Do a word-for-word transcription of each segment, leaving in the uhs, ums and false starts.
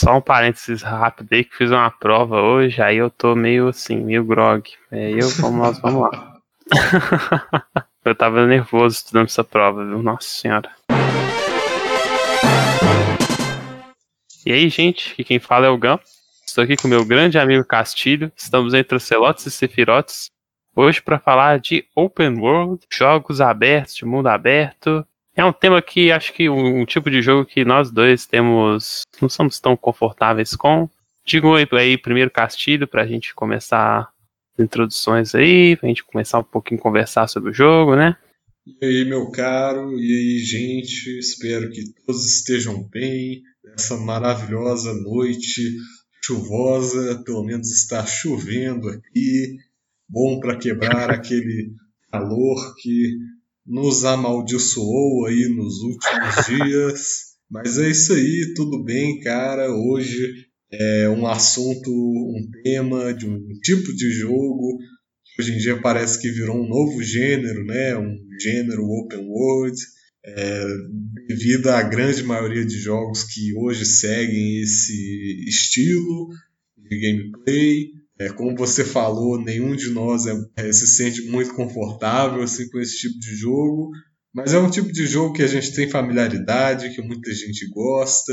Só um parênteses rápido aí, que fiz uma prova hoje, aí eu tô meio assim, meio grog. É, eu, vamos lá, vamos lá. Eu tava nervoso estudando essa prova, viu? Nossa senhora. E aí, gente, que quem fala é o Gão. Estou aqui com meu grande amigo Castilho. Estamos entre os Celotes e Cefirotes. Hoje para falar de Open World, jogos abertos, de mundo aberto. É um tema que acho que um, um tipo de jogo que nós dois temos, não somos tão confortáveis com. Digo aí, aí primeiro Castilho, pra gente começar as introduções aí, pra gente começar um pouquinho a conversar sobre o jogo, né? E aí, meu caro, e aí, gente, espero que todos estejam bem nessa maravilhosa noite chuvosa, pelo menos está chovendo aqui, bom para quebrar aquele calor que nos amaldiçoou aí nos últimos dias, mas é isso aí, tudo bem, cara, hoje é um assunto, um tema de um tipo de jogo que hoje em dia parece que virou um novo gênero, né, um gênero open world, é, devido à grande maioria de jogos que hoje seguem esse estilo de gameplay. É, como você falou, nenhum de nós é, é, se sente muito confortável assim, com esse tipo de jogo, mas é um tipo de jogo que a gente tem familiaridade, que muita gente gosta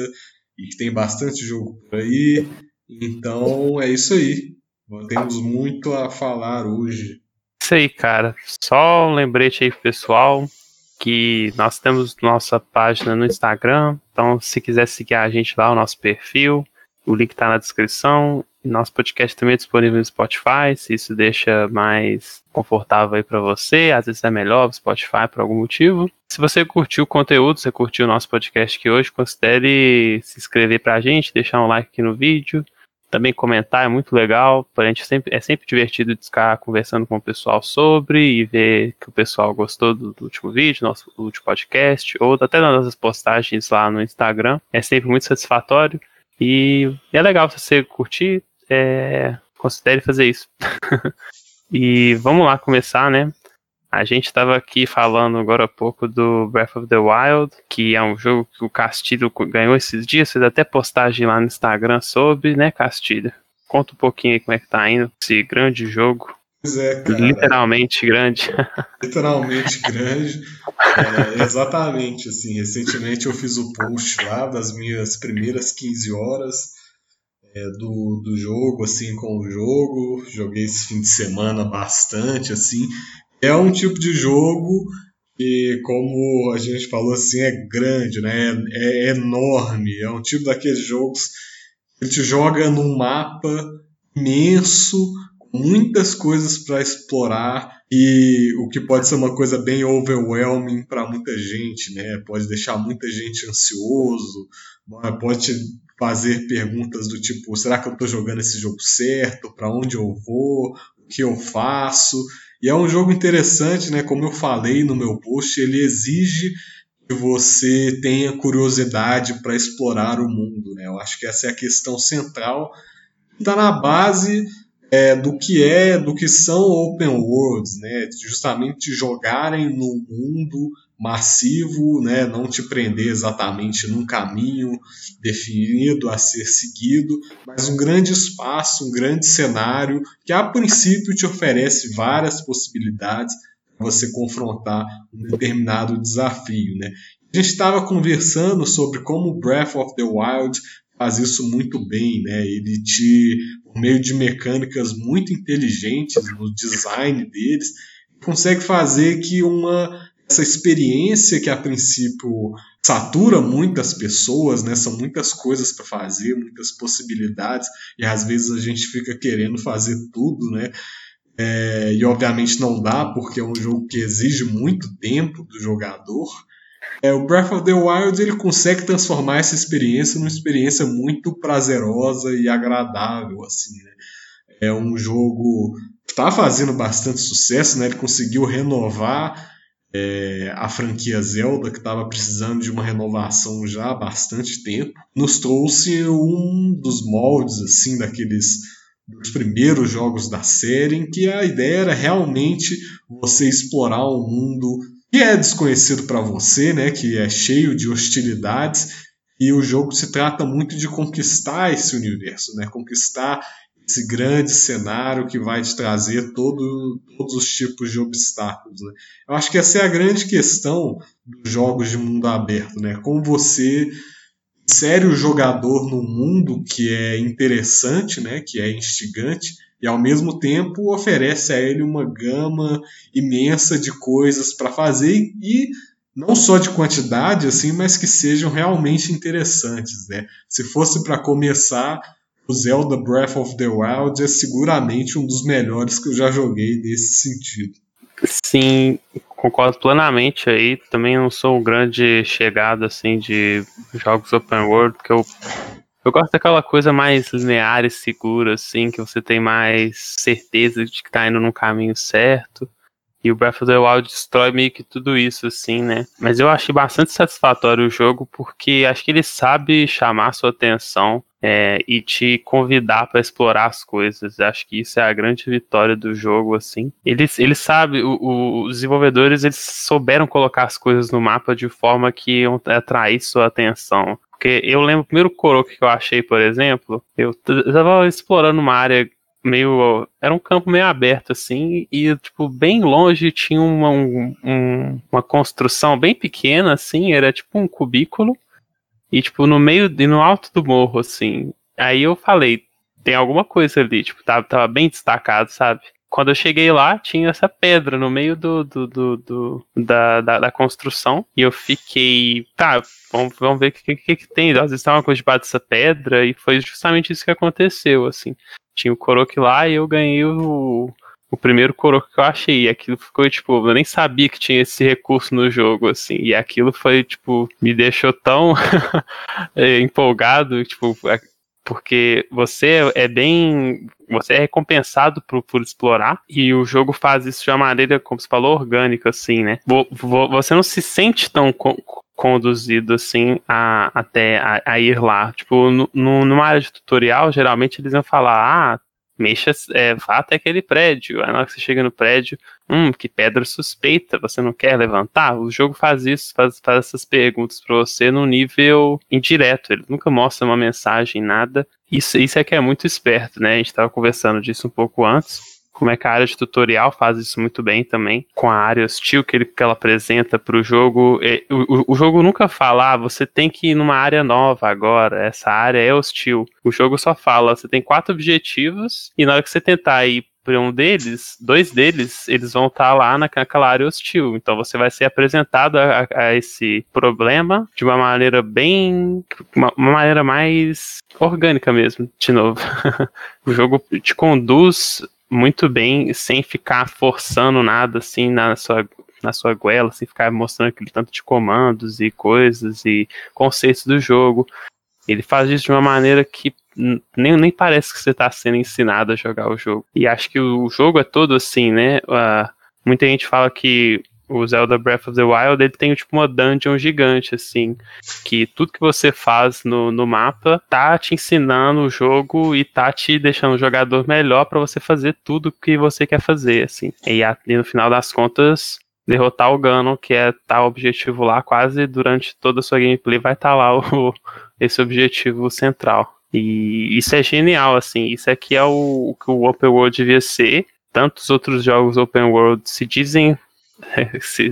e que tem bastante jogo por aí, então é isso aí, temos muito a falar hoje. Isso aí, cara, só um lembrete aí pro pessoal que nós temos nossa página no Instagram, então se quiser seguir a gente lá, o nosso perfil, o link tá na descrição. E nosso podcast também é disponível no Spotify, se isso deixa mais confortável aí pra você, às vezes é melhor o Spotify por algum motivo. Se você curtiu o conteúdo, se você curtiu o nosso podcast aqui hoje, considere se inscrever pra gente, deixar um like aqui no vídeo. Também comentar, é muito legal, a gente sempre, é sempre divertido de ficar conversando com o pessoal sobre e ver que o pessoal gostou do, do último vídeo, do nosso do último podcast, ou até das nossas postagens lá no Instagram. É sempre muito satisfatório e é legal se você curtir, é, considere fazer isso. E vamos lá começar, né? A gente estava aqui falando agora há pouco do Breath of the Wild, que é um jogo que o Castilho ganhou esses dias, fez até postagem lá no Instagram sobre, né, Castilho? Conta um pouquinho aí como é que tá indo esse grande jogo. Pois é, cara. Literalmente grande. Literalmente grande. É, exatamente, assim, recentemente eu fiz o post lá das minhas primeiras quinze horas é, do, do jogo, assim, com o jogo. Joguei esse fim de semana bastante, assim. É um tipo de jogo que, como a gente falou, assim, é grande, né? É, é enorme. É um tipo daqueles jogos que te joga num mapa imenso, com muitas coisas para explorar e o que pode ser uma coisa bem overwhelming para muita gente, né? Pode deixar muita gente ansioso, pode te fazer perguntas do tipo: será que eu estou jogando esse jogo certo? Para onde eu vou? O que eu faço? E é um jogo interessante, né? Como eu falei no meu post, ele exige que você tenha curiosidade para explorar o mundo, né? Eu acho que essa é a questão central que está na base é, do que é, do que são open worlds, né? Justamente jogarem no mundo massivo, né? Não te prender exatamente num caminho definido a ser seguido, mas um grande espaço, um grande cenário que a princípio te oferece várias possibilidades para você confrontar um determinado desafio, né? A gente estava conversando sobre como Breath of the Wild faz isso muito bem, né? Ele te, por meio de mecânicas muito inteligentes no design deles, consegue fazer que uma essa experiência que a princípio satura muitas pessoas, né? São muitas coisas para fazer, muitas possibilidades, e às vezes a gente fica querendo fazer tudo, né? É, e obviamente não dá, porque é um jogo que exige muito tempo do jogador. É, o Breath of the Wild ele consegue transformar essa experiência numa experiência muito prazerosa e agradável, assim, né? É um jogo que está fazendo bastante sucesso, né? Ele conseguiu renovar É, a franquia Zelda, que estava precisando de uma renovação já há bastante tempo, nos trouxe um dos moldes assim, daqueles dos primeiros jogos da série, em que a ideia era realmente você explorar um mundo que é desconhecido para você, né, que é cheio de hostilidades, E o jogo se trata muito de conquistar esse universo, né? Conquistar esse grande cenário que vai te trazer todo, todos os tipos de obstáculos, né? Eu acho que essa é a grande questão dos jogos de mundo aberto, né? Como você insere o jogador num mundo que é interessante, né? Que é instigante, e ao mesmo tempo oferece a ele uma gama imensa de coisas para fazer, e não só de quantidade, assim, mas que sejam realmente interessantes, né? Se fosse para começar, o Zelda Breath of the Wild é seguramente um dos melhores que eu já joguei nesse sentido. Sim, concordo plenamente aí. Também não sou um grande chegado, assim, de jogos open world, porque eu, eu gosto daquela coisa mais linear e segura, assim, que você tem mais certeza de que tá indo no caminho certo. E o Breath of the Wild destrói meio que tudo isso, assim, né? Mas eu achei bastante satisfatório o jogo, porque acho que ele sabe chamar sua atenção, é, e te convidar para explorar as coisas. Acho que isso é a grande vitória do jogo, assim. Ele, ele sabe, o, o, os desenvolvedores, eles souberam colocar as coisas no mapa de forma que iam atrair sua atenção. Porque eu lembro, o primeiro Korok que eu achei, por exemplo, eu estava explorando uma área meio, era um campo meio aberto, assim, e, tipo, bem longe tinha uma, um, uma construção bem pequena, assim, era tipo um cubículo, e, tipo, no meio, e no alto do morro, assim, aí eu falei, tem alguma coisa ali, tipo, tava, tava bem destacado, sabe? Quando eu cheguei lá, tinha essa pedra no meio do, do, do, do da, da, da construção. E eu fiquei, tá, vamos, vamos ver o que, que, que tem. Às vezes tem uma coisa debaixo dessa pedra. E foi justamente isso que aconteceu, assim. Tinha o Korok lá e eu ganhei o, o primeiro Korok que eu achei. E aquilo ficou, tipo, eu nem sabia que tinha esse recurso no jogo, assim. E aquilo foi, tipo, me deixou tão empolgado, tipo... Porque você é bem... Você é recompensado por, por explorar. E o jogo faz isso de uma maneira, como você falou, orgânica, assim, né? Você não se sente tão co- conduzido, assim, a, até a, a ir lá. Tipo, no, no, numa área de tutorial, geralmente eles vão falar... Ah, mexa, é, vá até aquele prédio. Aí na hora que você chega no prédio... Hum, que pedra suspeita. Você não quer levantar? O jogo faz isso. Faz, faz essas perguntas pra você num nível indireto. Ele nunca mostra uma mensagem, nada. Isso, isso é que é muito esperto, né? A gente tava conversando disso um pouco antes. Como é que a área de tutorial faz isso muito bem também. Com a área hostil que, ele, que ela apresenta pro jogo. É, o, o jogo nunca fala, ah, você tem que ir numa área nova agora. Essa área é hostil. O jogo só fala, você tem quatro objetivos. E na hora que você tentar ir para um deles, dois deles, eles vão estar lá naquela área hostil. Então você vai ser apresentado a, a esse problema de uma maneira bem... Uma, uma maneira mais orgânica mesmo, de novo. O jogo te conduz muito bem, sem ficar forçando nada, assim, na sua... na sua goela, sem ficar mostrando aquele tanto de comandos e coisas e conceitos do jogo. Ele faz isso de uma maneira que nem, nem parece que você está sendo ensinado a jogar o jogo. E acho que o jogo é todo assim, né? Uh, muita gente fala que o Zelda Breath of the Wild, ele tem tipo uma dungeon gigante, assim, que tudo que você faz no, no mapa tá te ensinando o jogo e tá te deixando o jogador melhor pra você fazer tudo que você quer fazer, assim. E, e no final das contas, derrotar o Ganon, que é tal objetivo lá, quase durante toda a sua gameplay vai estar tá lá o, esse objetivo central. E isso é genial, assim, isso aqui é o, o que o Open World devia ser. Tantos outros jogos Open World se dizem,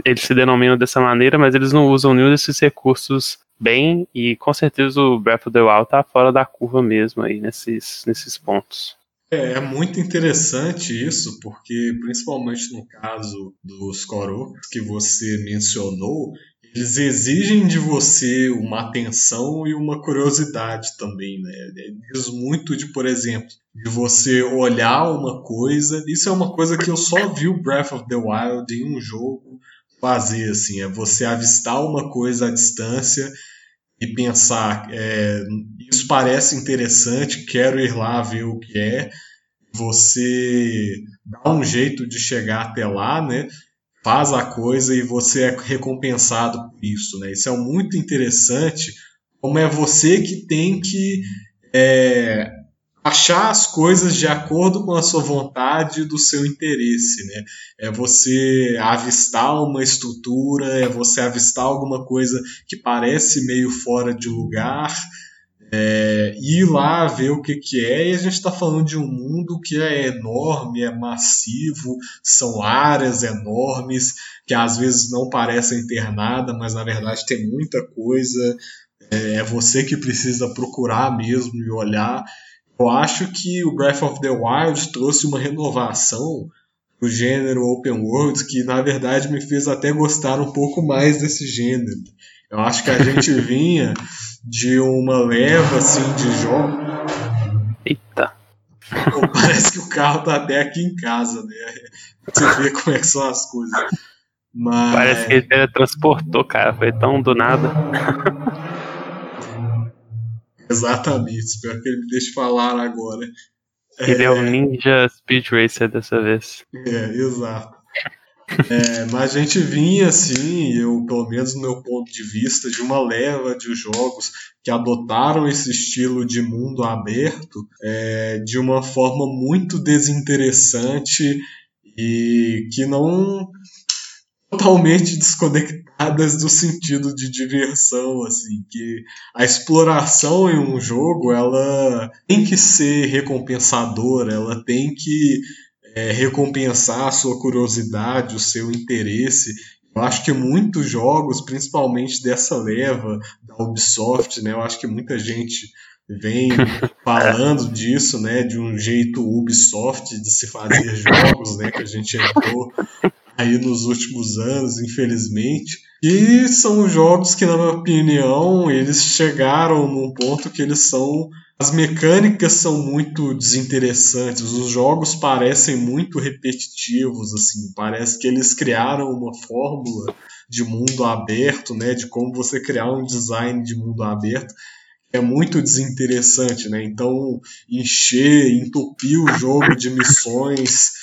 eles se denominam dessa maneira, mas eles não usam nenhum desses recursos bem, e com certeza o Breath of the Wild tá fora da curva mesmo aí nesses, nesses pontos. É, é muito interessante isso, porque principalmente no caso dos Koroks que você mencionou, eles exigem de você uma atenção e uma curiosidade também, né? Diz muito de, por exemplo, de você olhar uma coisa. Isso é uma coisa que eu só vi o Breath of the Wild em um jogo fazer, assim. É você avistar uma coisa à distância e pensar, é, isso parece interessante, quero ir lá ver o que é. Você dá um jeito de chegar até lá, né? Faz a coisa e você é recompensado por isso, né? Isso é muito interessante, como é você que tem que é, achar as coisas de acordo com a sua vontade e do seu interesse, né? É você avistar uma estrutura, é você avistar alguma coisa que parece meio fora de lugar, é, ir lá ver o que, que é, e a gente está falando de um mundo que é enorme, é massivo, são áreas enormes, que às vezes não parecem ter nada, mas na verdade tem muita coisa, é, é você que precisa procurar mesmo e olhar. Eu acho que o Breath of the Wild trouxe uma renovação do gênero open world que, na verdade, me fez até gostar um pouco mais desse gênero. Eu acho que a gente vinha de uma leva, assim, de jogos... Eita! Pô, parece que o carro tá até aqui em casa, né? Você vê como é que são as coisas. Mas... Parece que ele teletransportou, cara. Foi tão do nada... Exatamente, espero que ele me deixe falar agora. Ele é, é o Ninja Speed Racer dessa vez. É, exato. É, mas a gente vinha assim, eu, pelo menos no meu ponto de vista, de uma leva de jogos que adotaram esse estilo de mundo aberto, é, de uma forma muito desinteressante e que não... totalmente desconectadas do sentido de diversão, assim, que a exploração em um jogo, ela tem que ser recompensadora, ela tem que é, recompensar a sua curiosidade, o seu interesse. Eu acho que muitos jogos, principalmente dessa leva da Ubisoft, né, eu acho que muita gente vem falando disso, né, de um jeito Ubisoft de se fazer jogos, né, que a gente entrou aí nos últimos anos, infelizmente. E são jogos que, na minha opinião, eles chegaram num ponto que eles são... As mecânicas são muito desinteressantes, os jogos parecem muito repetitivos, assim, parece que eles criaram uma fórmula de mundo aberto, né, de como você criar um design de mundo aberto, é muito desinteressante, né? Então, encher, entupir o jogo de missões,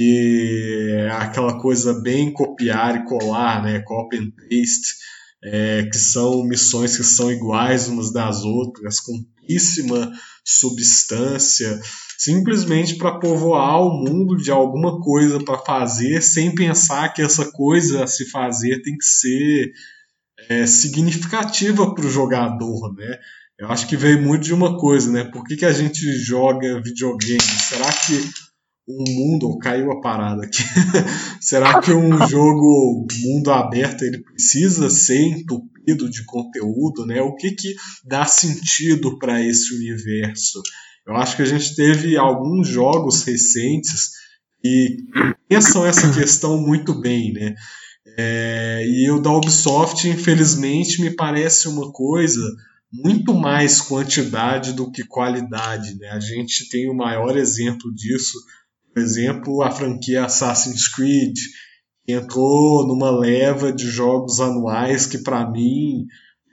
e aquela coisa bem copiar e colar, né? Copy and paste, é, que são missões que são iguais umas das outras, com pouquíssima substância, simplesmente para povoar o mundo de alguma coisa para fazer, sem pensar que essa coisa a se fazer tem que ser é, significativa para o jogador, né? Eu acho que veio muito de uma coisa, né? Por que, que a gente joga videogame? Será que um mundo, caiu a parada aqui. Será que um jogo mundo aberto ele precisa ser entupido de conteúdo, né? O que que dá sentido para esse universo? Eu acho que a gente teve alguns jogos recentes que pensam essa questão muito bem, né? É, e o da Ubisoft, infelizmente, me parece uma coisa muito mais quantidade do que qualidade, né? A gente tem o maior exemplo disso. Por exemplo, a franquia Assassin's Creed, que entrou numa leva de jogos anuais que, para mim,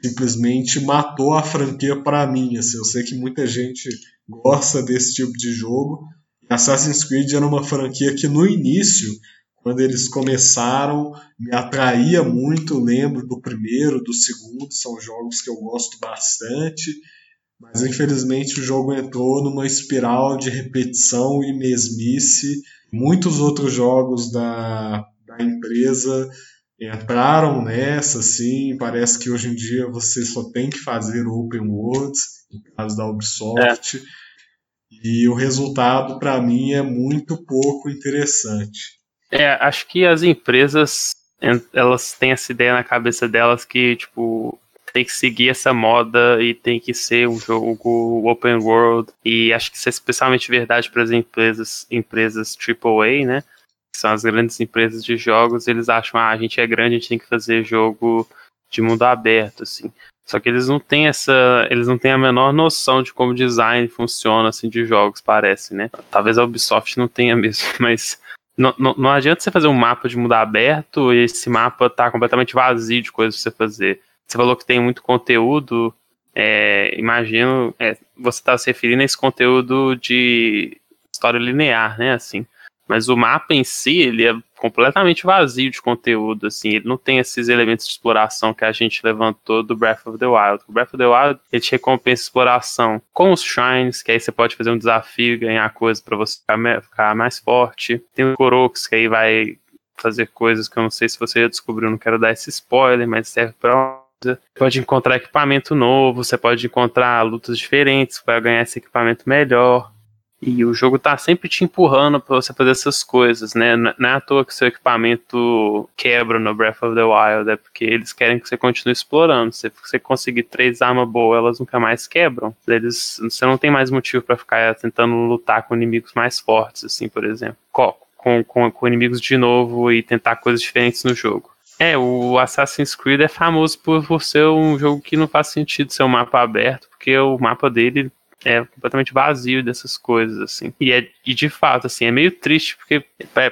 simplesmente matou a franquia para mim. Assim, eu sei que muita gente gosta desse tipo de jogo. Assassin's Creed era uma franquia que, no início, quando eles começaram, me atraía muito. Eu lembro do primeiro, do segundo, são jogos que eu gosto bastante. Mas, infelizmente, o jogo entrou numa espiral de repetição e mesmice. Muitos outros jogos da, da empresa entraram nessa, assim. Parece que hoje em dia você só tem que fazer open worlds, no caso da Ubisoft. É. E o resultado, para mim, é muito pouco interessante. É, acho que as empresas, elas têm essa ideia na cabeça delas que, tipo... tem que seguir essa moda e tem que ser um jogo open world, e acho que isso é especialmente verdade para as empresas, empresas triplo A, né, que são as grandes empresas de jogos. Eles acham, ah, a gente é grande, a gente tem que fazer jogo de mundo aberto, assim, só que eles não têm essa, eles não têm a menor noção de como design funciona, assim, de jogos, parece, né, talvez a Ubisoft não tenha mesmo, mas... Não, não, não adianta você fazer um mapa de mundo aberto e esse mapa tá completamente vazio de coisas pra você fazer. Você falou que tem muito conteúdo, é, imagino, é, você está se referindo a esse conteúdo de história linear, né, assim, Mas o mapa em si, ele é completamente vazio de conteúdo, assim, ele não tem esses elementos de exploração que a gente levantou do Breath of the Wild. O Breath of the Wild, ele te recompensa a exploração com os Shrines, que aí você pode fazer um desafio e ganhar coisa pra você ficar mais forte. Tem o Koroks, que aí vai fazer coisas que eu não sei se você já descobriu, não quero dar esse spoiler, mas serve pra... Você pode encontrar equipamento novo, você pode encontrar lutas diferentes para ganhar esse equipamento melhor. E o jogo tá sempre te empurrando pra você fazer essas coisas, né? Não é à toa que seu equipamento quebra no Breath of the Wild, é porque eles querem que você continue explorando. Se você conseguir três armas boas, elas nunca mais quebram. Eles, você não tem mais motivo pra ficar tentando lutar com inimigos mais fortes, assim, por exemplo. Com, com, com inimigos de novo e tentar coisas diferentes no jogo. É, o Assassin's Creed é famoso por, por ser um jogo que não faz sentido ser um mapa aberto, porque o mapa dele é completamente vazio dessas coisas, assim. E, é, e de fato, assim, é meio triste, porque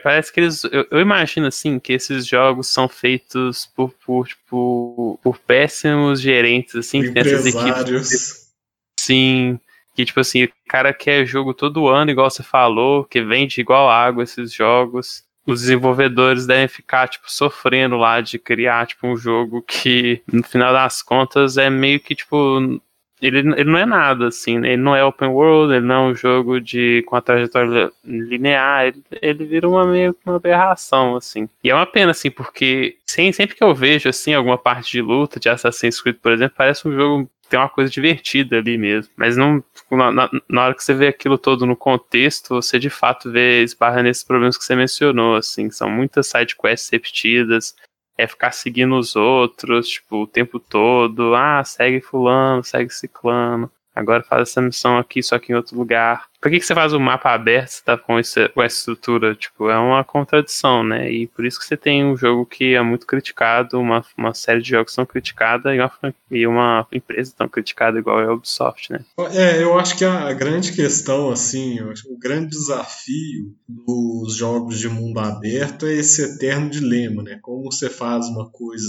parece que eles... Eu, eu imagino, assim, que esses jogos são feitos por, por, tipo, por péssimos gerentes, assim, empresários. Dessas equipes. Sim, que, tipo assim, o cara quer jogo todo ano, igual você falou, que vende igual água esses jogos. Os desenvolvedores devem ficar, tipo, sofrendo lá de criar, tipo, um jogo que, no final das contas, é meio que, tipo... Ele, ele não é nada, assim, ele não é open world, ele não é um jogo de, com a trajetória linear, ele, ele vira uma meio que uma aberração, assim. E é uma pena, assim, porque sem, sempre que eu vejo, assim, alguma parte de luta de Assassin's Creed, por exemplo, parece um jogo... Tem uma coisa divertida ali mesmo. Mas não, na, na hora que você vê aquilo todo no contexto, você de fato vê esbarra nesses problemas que você mencionou, assim. São muitas sidequests repetidas. É ficar seguindo os outros, tipo, o tempo todo. Ah, segue fulano, segue ciclano. Agora faz essa missão aqui, só que em outro lugar. Por que, que você faz o mapa aberto se tá com essa, com essa estrutura? Tipo, é uma contradição, né? E por isso que você tem um jogo que é muito criticado, uma, uma série de jogos tão criticada e uma, e uma empresa tão criticada igual a Ubisoft, né? É, eu acho que a grande questão, assim, o grande desafio dos jogos de mundo aberto é esse eterno dilema, né? Como você faz uma coisa...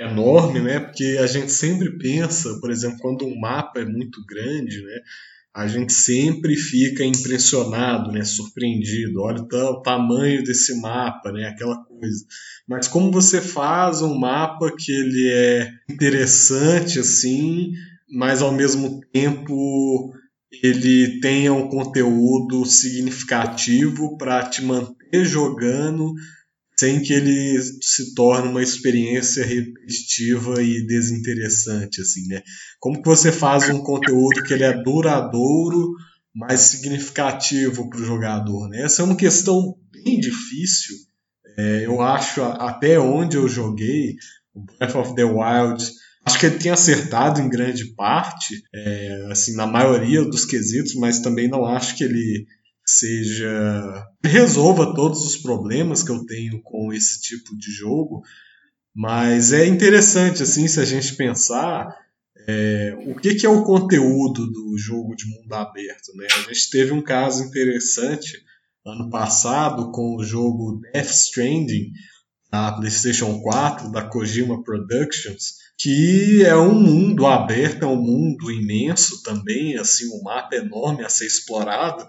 enorme, né? Porque a gente sempre pensa, por exemplo, quando um mapa é muito grande, né? A gente sempre fica impressionado, né? Surpreendido. Olha o tamanho desse mapa, né? Aquela coisa. Mas como você faz um mapa que ele é interessante, assim, mas ao mesmo tempo ele tenha um conteúdo significativo para te manter jogando, sem que ele se torne uma experiência repetitiva e desinteressante, assim, né? Como que você faz um conteúdo que ele é duradouro, mas significativo para o jogador, né? Essa é uma questão bem difícil. É, eu acho, até onde eu joguei, o Breath of the Wild, acho que ele tem acertado em grande parte, é, assim, na maioria dos quesitos, mas também não acho que ele... seja, resolva todos os problemas que eu tenho com esse tipo de jogo, mas é interessante, assim, se a gente pensar é, o que, que é o conteúdo do jogo de mundo aberto, né? A gente teve um caso interessante ano passado com o jogo Death Stranding da PlayStation quatro, da Kojima Productions, que é um mundo aberto, é um mundo imenso também, assim, um mapa enorme a ser explorado.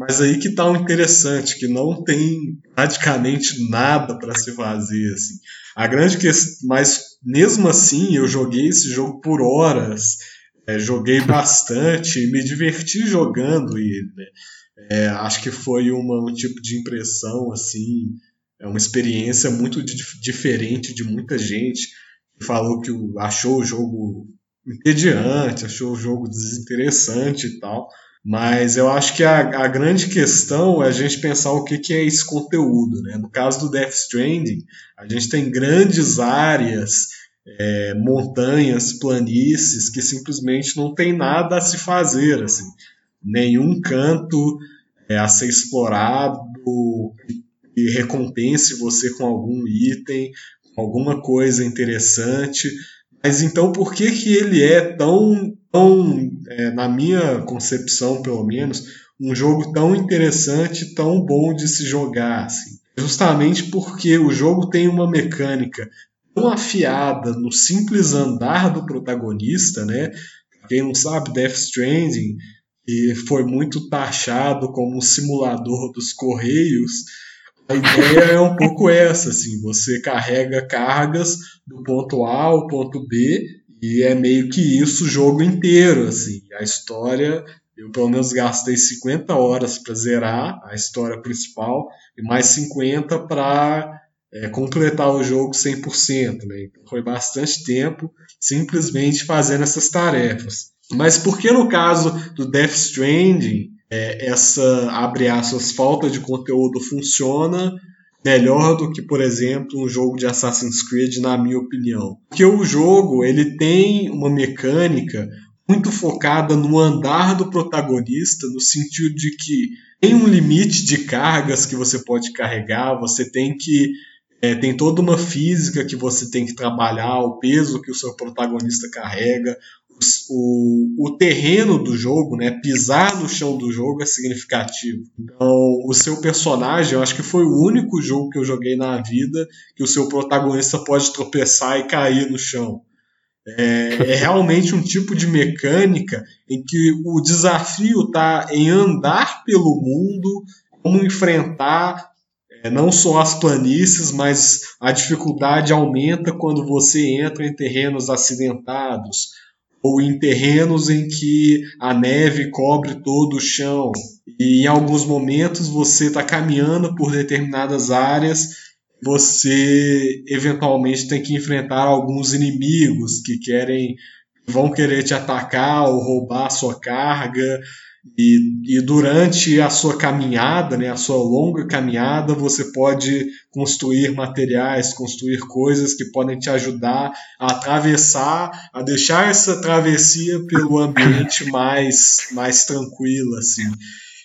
Mas aí que tá o interessante, que não tem praticamente nada para se fazer, assim. A grande questão, mas mesmo assim eu joguei esse jogo por horas, é, joguei bastante e me diverti jogando ele, né? É, acho que foi uma, um tipo de impressão, assim, é uma experiência muito dif- diferente de muita gente que falou que o, achou o jogo entediante, achou o jogo desinteressante e tal. Mas eu acho que a, a grande questão é a gente pensar o que, que é esse conteúdo, né? No caso do Death Stranding, a gente tem grandes áreas, é, montanhas, planícies, que simplesmente não tem nada a se fazer, assim. Nenhum canto é, a ser explorado que recompense você com algum item, com alguma coisa interessante. Mas então por que, que ele é tão... Tão, é, na minha concepção, pelo menos, um jogo tão interessante, tão bom de se jogar, assim. Justamente porque o jogo tem uma mecânica tão afiada no simples andar do protagonista, né? Quem não sabe, Death Stranding que foi muito taxado como um simulador dos Correios, a ideia é um pouco essa, assim, você carrega cargas do ponto A ao ponto B, e é meio que isso o jogo inteiro, assim, a história... Eu, pelo menos, gastei cinquenta horas para zerar a história principal e mais cinquenta para é, completar o jogo cem por cento. Né? Então, foi bastante tempo simplesmente fazendo essas tarefas. Mas por que, no caso do Death Stranding, é, essa, abre aspas, falta de conteúdo funciona melhor do que, por exemplo, um jogo de Assassin's Creed, na minha opinião? Porque o jogo ele tem uma mecânica... muito focada no andar do protagonista, no sentido de que tem um limite de cargas que você pode carregar, você tem que é, tem toda uma física que você tem que trabalhar, o peso que o seu protagonista carrega, o, o terreno do jogo, né, pisar no chão do jogo é significativo. Então, o seu personagem, eu acho que foi o único jogo que eu joguei na vida que o seu protagonista pode tropeçar e cair no chão. É, é realmente um tipo de mecânica em que o desafio está em andar pelo mundo, como enfrentar é, não só as planícies, mas a dificuldade aumenta quando você entra em terrenos acidentados ou em terrenos em que a neve cobre todo o chão. E em alguns momentos você está caminhando por determinadas áreas, você eventualmente tem que enfrentar alguns inimigos que querem, vão querer te atacar ou roubar a sua carga, e, e durante a sua caminhada, né, a sua longa caminhada, você pode construir materiais, construir coisas que podem te ajudar a atravessar, a deixar essa travessia pelo ambiente mais, mais tranquilo, assim.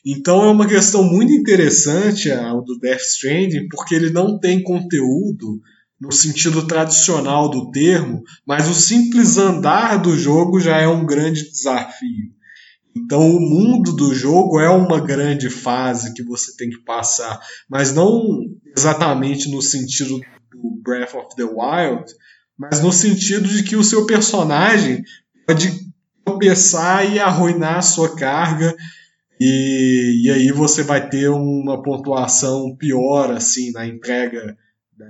Então é uma questão muito interessante a do Death Stranding, porque ele não tem conteúdo no sentido tradicional do termo, mas o simples andar do jogo já é um grande desafio. Então o mundo do jogo é uma grande fase que você tem que passar, mas não exatamente no sentido do Breath of the Wild, mas no sentido de que o seu personagem pode tropeçar e arruinar a sua carga, E, e aí você vai ter uma pontuação pior assim, na entrega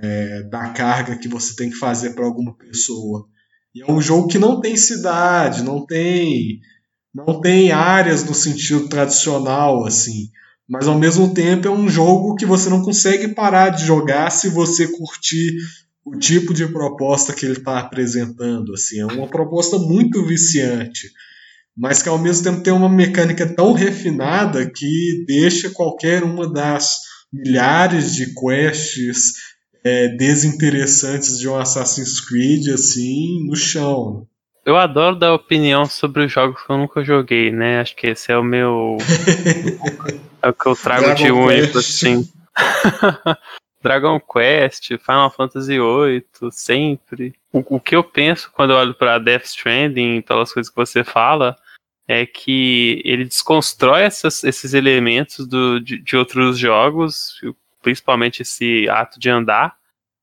é, da carga que você tem que fazer para alguma pessoa. E é um jogo que não tem cidade, não tem, não tem áreas no sentido tradicional, assim, mas ao mesmo tempo é um jogo que você não consegue parar de jogar se você curtir o tipo de proposta que ele está apresentando. Assim. É uma proposta muito viciante, mas que ao mesmo tempo tem uma mecânica tão refinada que deixa qualquer uma das milhares de quests é, desinteressantes de um Assassin's Creed assim no chão. Eu adoro dar opinião sobre os jogos que eu nunca joguei, né? Acho que esse é o meu... é o que eu trago Dragon de único, Quest. Assim. Dragon Quest, Final Fantasy oito, sempre. O, o que eu penso quando eu olho pra Death Stranding, pelas coisas que você fala, é que ele desconstrói essas, esses elementos do, de, de outros jogos, principalmente esse ato de andar,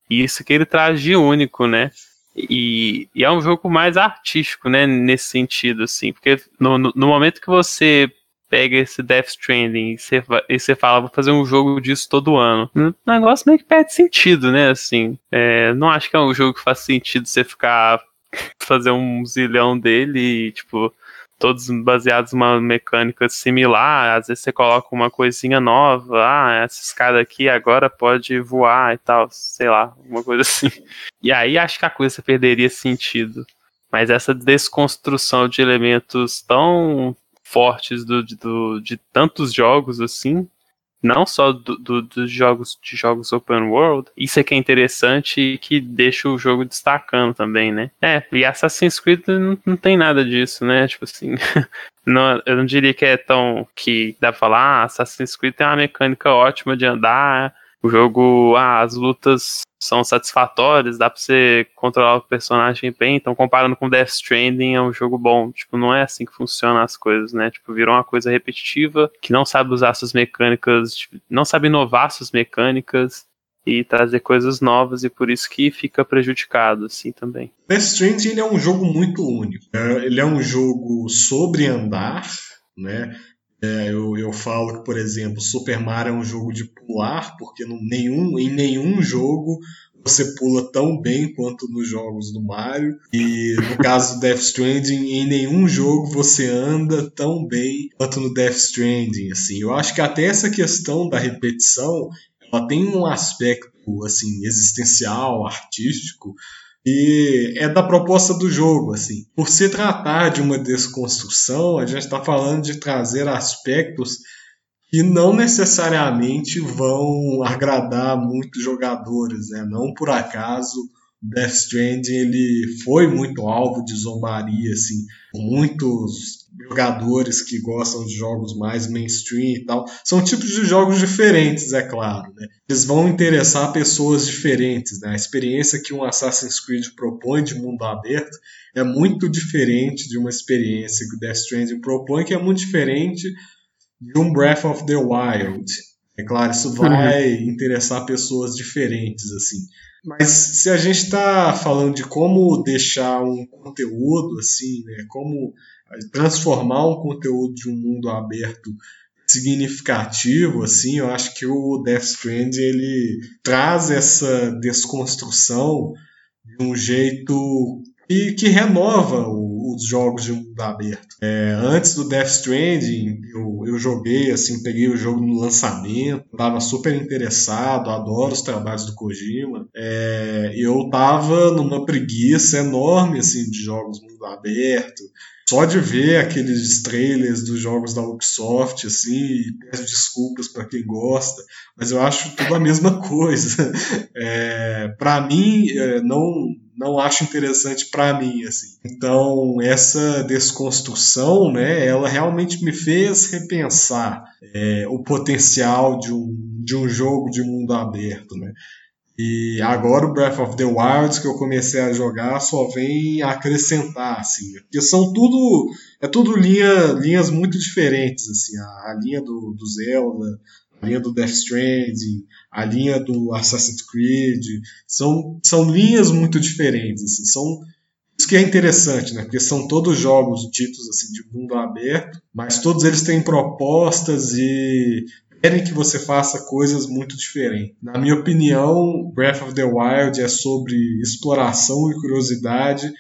e isso que ele traz de único, né? E, e é um jogo mais artístico, né? Nesse sentido, assim, porque no, no, no momento que você pega esse Death Stranding e você, e você fala, vou fazer um jogo disso todo ano, o negócio meio que perde sentido, né? Assim, é, não acho que é um jogo que faz sentido você ficar fazer um zilhão dele e, tipo, todos baseados numa mecânica similar. Às vezes você coloca uma coisinha nova, ah, essa escada aqui agora pode voar e tal, sei lá, alguma coisa assim. E aí acho que a coisa perderia sentido. Mas essa desconstrução de elementos tão fortes do, do, de tantos jogos, assim, não só dos do, do jogos, de jogos open world, isso é que é interessante e que deixa o jogo destacando também, né? É, e Assassin's Creed não, não tem nada disso, né? Tipo assim, não, eu não diria que é tão, que dá pra falar, ah, Assassin's Creed tem uma mecânica ótima de andar, o jogo, ah, as lutas são satisfatórias, dá pra você controlar o personagem bem, então comparando com Death Stranding é um jogo bom, tipo, não é assim que funcionam as coisas, né, tipo, virou uma coisa repetitiva, que não sabe usar suas mecânicas, tipo, não sabe inovar suas mecânicas e trazer coisas novas, e por isso que fica prejudicado, assim, também. Death Stranding, ele é um jogo muito único, ele é um jogo sobre andar, né? É, eu, eu falo que, por exemplo, Super Mario é um jogo de pular, porque não, nenhum, em nenhum jogo você pula tão bem quanto nos jogos do Mario. E no caso do Death Stranding, em nenhum jogo você anda tão bem quanto no Death Stranding. Assim, eu acho que até essa questão da repetição, ela tem um aspecto assim, existencial, artístico, e é da proposta do jogo, assim. Por se tratar de uma desconstrução, a gente está falando de trazer aspectos que não necessariamente vão agradar muitos jogadores, né? Não por acaso Death Stranding ele foi muito alvo de zombaria, assim. Muitos jogadores que gostam de jogos mais mainstream e tal, são tipos de jogos diferentes, é claro, né? Eles vão interessar pessoas diferentes, né? A experiência que um Assassin's Creed propõe de mundo aberto é muito diferente de uma experiência que o Death Stranding propõe, que é muito diferente de um Breath of the Wild. É claro, isso vai interessar pessoas diferentes, assim. Mas se a gente está falando de como deixar um conteúdo, assim, né, como transformar um conteúdo de um mundo aberto significativo, assim, eu acho que o Death Stranding ele traz essa desconstrução de um jeito que, que renova o, os jogos de mundo aberto. É, antes do Death Stranding, eu, eu joguei, assim, peguei o jogo no lançamento, estava super interessado, adoro os trabalhos do Kojima. É, eu estava numa preguiça enorme, assim, de jogos mundo aberto. Só de ver aqueles trailers dos jogos da Ubisoft, assim, e peço desculpas para quem gosta, mas eu acho tudo a mesma coisa. É, para mim, não, não acho interessante para mim, assim. Então, essa desconstrução, né, ela realmente me fez repensar é, o potencial de um, de um jogo de mundo aberto, né? E agora o Breath of the Wild que eu comecei a jogar só vem acrescentar, assim, porque são tudo, é tudo linha, linhas muito diferentes, assim, a, a linha do, do Zelda, a linha do Death Stranding, a linha do Assassin's Creed, são, são linhas muito diferentes, assim, são, isso que é interessante, né, porque são todos jogos ditos, assim, de mundo aberto, mas todos eles têm propostas e querem que você faça coisas muito diferentes. Na minha opinião, Breath of the Wild é sobre exploração e curiosidade.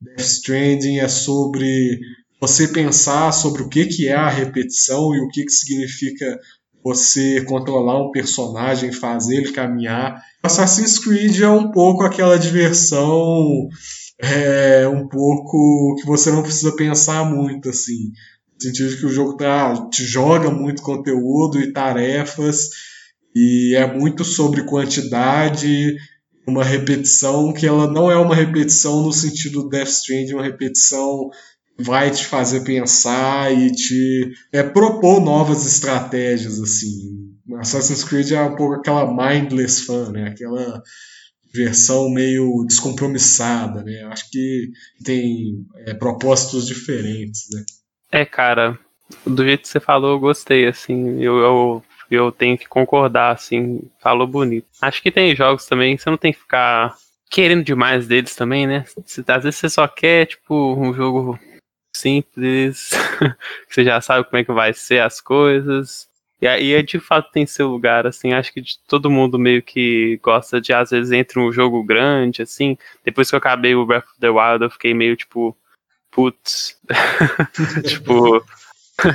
Death Stranding é sobre você pensar sobre o que, que é a repetição e o que, que significa você controlar um personagem, fazer ele caminhar. Assassin's Creed é um pouco aquela diversão, é, um pouco que você não precisa pensar muito, assim. No sentido de que o jogo tá, te joga muito conteúdo e tarefas, e é muito sobre quantidade, uma repetição que ela não é uma repetição no sentido do Death Stranding, uma repetição que vai te fazer pensar e te é, propor novas estratégias, assim. Assassin's Creed é um pouco aquela mindless fan, né? Aquela versão meio descompromissada, né? Acho que tem é, propósitos diferentes, né? É, cara, do jeito que você falou, eu gostei, assim, eu, eu, eu tenho que concordar, assim, falou bonito. Acho que tem jogos também, você não tem que ficar querendo demais deles também, né? Você, às vezes você só quer, tipo, um jogo simples, que você já sabe como é que vai ser as coisas, e aí de fato tem seu lugar, assim, acho que de todo mundo meio que gosta de, às vezes, entre um jogo grande, assim, depois que eu acabei o Breath of the Wild, eu fiquei meio, tipo, putz, tipo,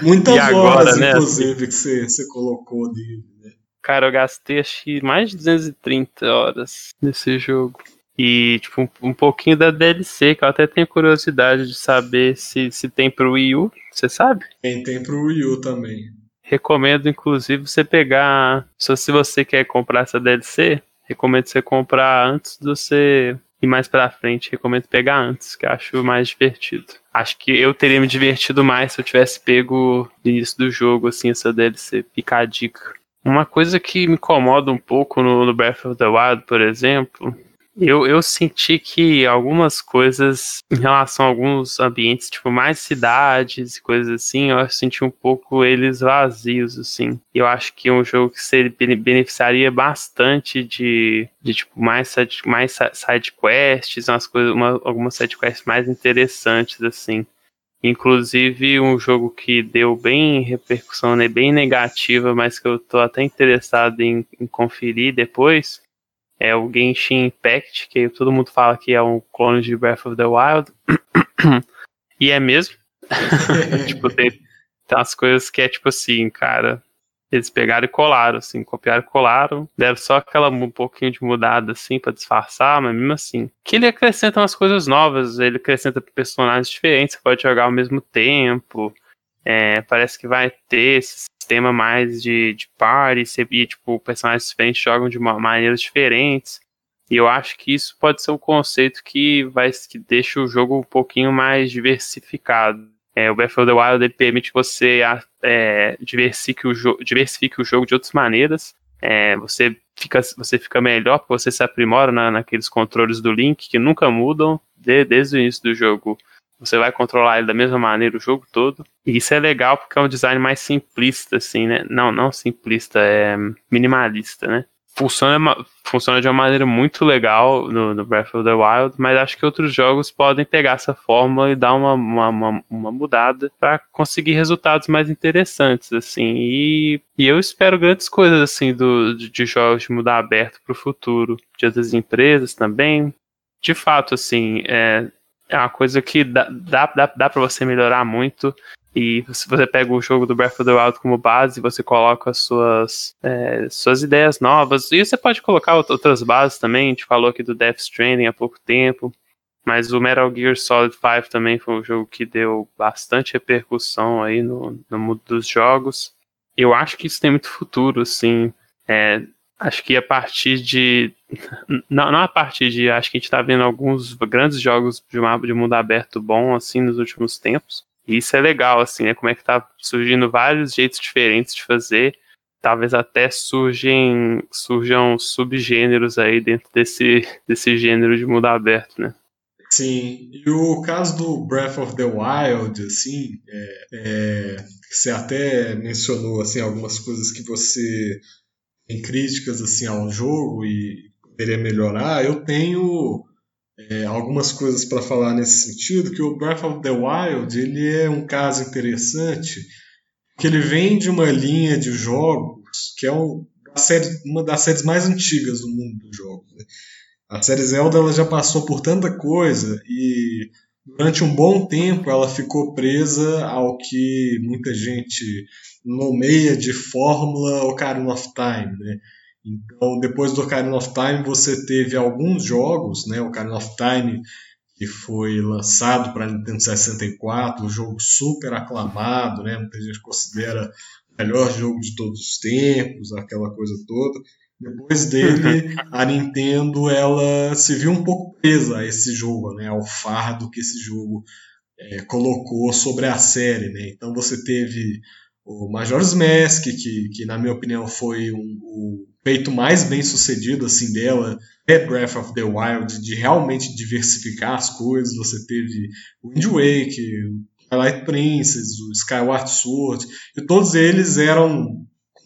muitas agora, horas, né, inclusive, que você, você colocou dele, né? Cara, eu gastei, acho que mais de duzentas e trinta horas nesse jogo. E, tipo, um, um pouquinho da D L C, que eu até tenho curiosidade de saber se, se tem pro Wii U, você sabe? Tem, tem pro Wii U também. Recomendo, inclusive, você pegar, só se você quer comprar essa D L C, recomendo você comprar antes de você... E mais pra frente, recomendo pegar antes, que eu acho mais divertido. Acho que eu teria me divertido mais se eu tivesse pego no início do jogo, assim, essa D L C. Fica a dica. Uma coisa que me incomoda um pouco no, no Breath of the Wild, por exemplo, eu, eu senti que algumas coisas, em relação a alguns ambientes, tipo, mais cidades e coisas assim, eu senti um pouco eles vazios, assim. Eu acho que é um jogo que se beneficiaria bastante de, de tipo, mais, side, mais sidequests, umas coisas, uma, algumas sidequests mais interessantes, assim. Inclusive, um jogo que deu bem repercussão, né, bem negativa, mas que eu tô até interessado em, em conferir depois, é o Genshin Impact, que todo mundo fala que é um clone de Breath of the Wild. E é mesmo. Tipo, tem, tem umas coisas que é tipo assim, cara, eles pegaram e colaram, assim, copiaram e colaram. Deve só aquela um pouquinho de mudada, assim, pra disfarçar, mas mesmo assim. Que ele acrescenta umas coisas novas, ele acrescenta personagens diferentes, você pode jogar ao mesmo tempo. É, parece que vai ter esse sistema mais de, de party, você, e, tipo, personagens diferentes jogam de maneiras diferentes. E eu acho que isso pode ser um conceito que, vai, que deixa o jogo um pouquinho mais diversificado. É, o Breath of the Wild ele permite que você é, diversifique, o jo- diversifique o jogo de outras maneiras. É, você, fica, você fica melhor porque você se aprimora na, naqueles controles do Link que nunca mudam de, desde o início do jogo. Você vai controlar ele da mesma maneira o jogo todo. E isso é legal porque é um design mais simplista, assim, né? Não, não simplista, é minimalista, né? Funciona, funciona de uma maneira muito legal no, no Breath of the Wild, mas acho que outros jogos podem pegar essa fórmula e dar uma, uma, uma, uma mudada para conseguir resultados mais interessantes, assim. E, e eu espero grandes coisas, assim, do, de, de jogos de mudar aberto para o futuro, de outras empresas também. De fato, assim, é, é uma coisa que dá, dá, dá, dá para você melhorar muito. E se você pega o jogo do Breath of the Wild como base, você coloca as suas, é, suas ideias novas. E você pode colocar outras bases também. A gente falou aqui do Death Stranding há pouco tempo. Mas o Metal Gear Solid V também foi um jogo que deu bastante repercussão aí no, no mundo dos jogos. Eu acho que isso tem muito futuro, assim. É, acho que a partir de... Não, não a partir de... Acho que a gente tá vendo alguns grandes jogos de, uma, de mundo aberto bom, assim, nos últimos tempos. E isso é legal, assim, né? Como é que tá surgindo vários jeitos diferentes de fazer. Talvez até surgem, surjam subgêneros aí dentro desse, desse gênero de mundo aberto, né? Sim, e o caso do Breath of the Wild, assim, é, é, você até mencionou, assim, algumas coisas que você tem críticas, assim, a um jogo e poderia melhorar. Eu tenho... É, algumas coisas para falar nesse sentido, que o Breath of the Wild ele é um caso interessante, que ele vem de uma linha de jogos que é um, a série, uma das séries mais antigas do mundo dos jogos, né? A série Zelda ela já passou por tanta coisa e durante um bom tempo ela ficou presa ao que muita gente nomeia de fórmula Ocarina of Time, né? Então, depois do Ocarina of Time, você teve alguns jogos, né? O Ocarina of Time, que foi lançado para Nintendo sessenta e quatro, um jogo super aclamado, né? Muita gente considera o melhor jogo de todos os tempos, aquela coisa toda. Depois dele, a Nintendo ela se viu um pouco presa a esse jogo, né? Ao fardo que esse jogo é, colocou sobre a série, né? Então, você teve o Majora's Mask, que, que na minha opinião foi um, o feito mais bem sucedido assim, dela, é Breath of the Wild, de realmente diversificar as coisas. Você teve o Wind Waker, o Twilight Princess, o Skyward Sword, e todos eles eram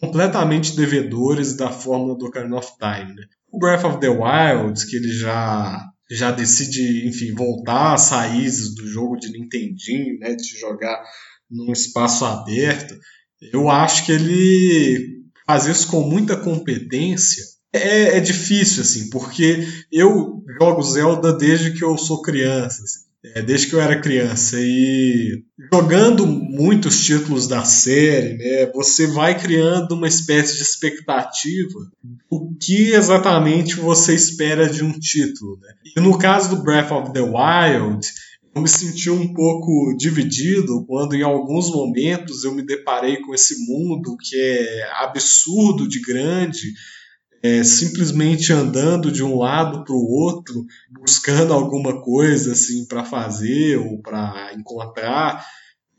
completamente devedores da fórmula do Ocarina of Time, né? O Breath of the Wild, que ele já, já decide, enfim, voltar às raízes do jogo de Nintendinho, né, de jogar num espaço aberto, eu acho que ele faz isso com muita competência. É, é difícil, assim, porque eu jogo Zelda desde que eu sou criança, assim, é, desde que eu era criança, e jogando muitos títulos da série, né, você vai criando uma espécie de expectativa do que exatamente você espera de um título, né? E no caso do Breath of the Wild, eu me senti um pouco dividido quando em alguns momentos eu me deparei com esse mundo que é absurdo de grande, é, simplesmente andando de um lado para o outro, buscando alguma coisa assim, para fazer ou para encontrar,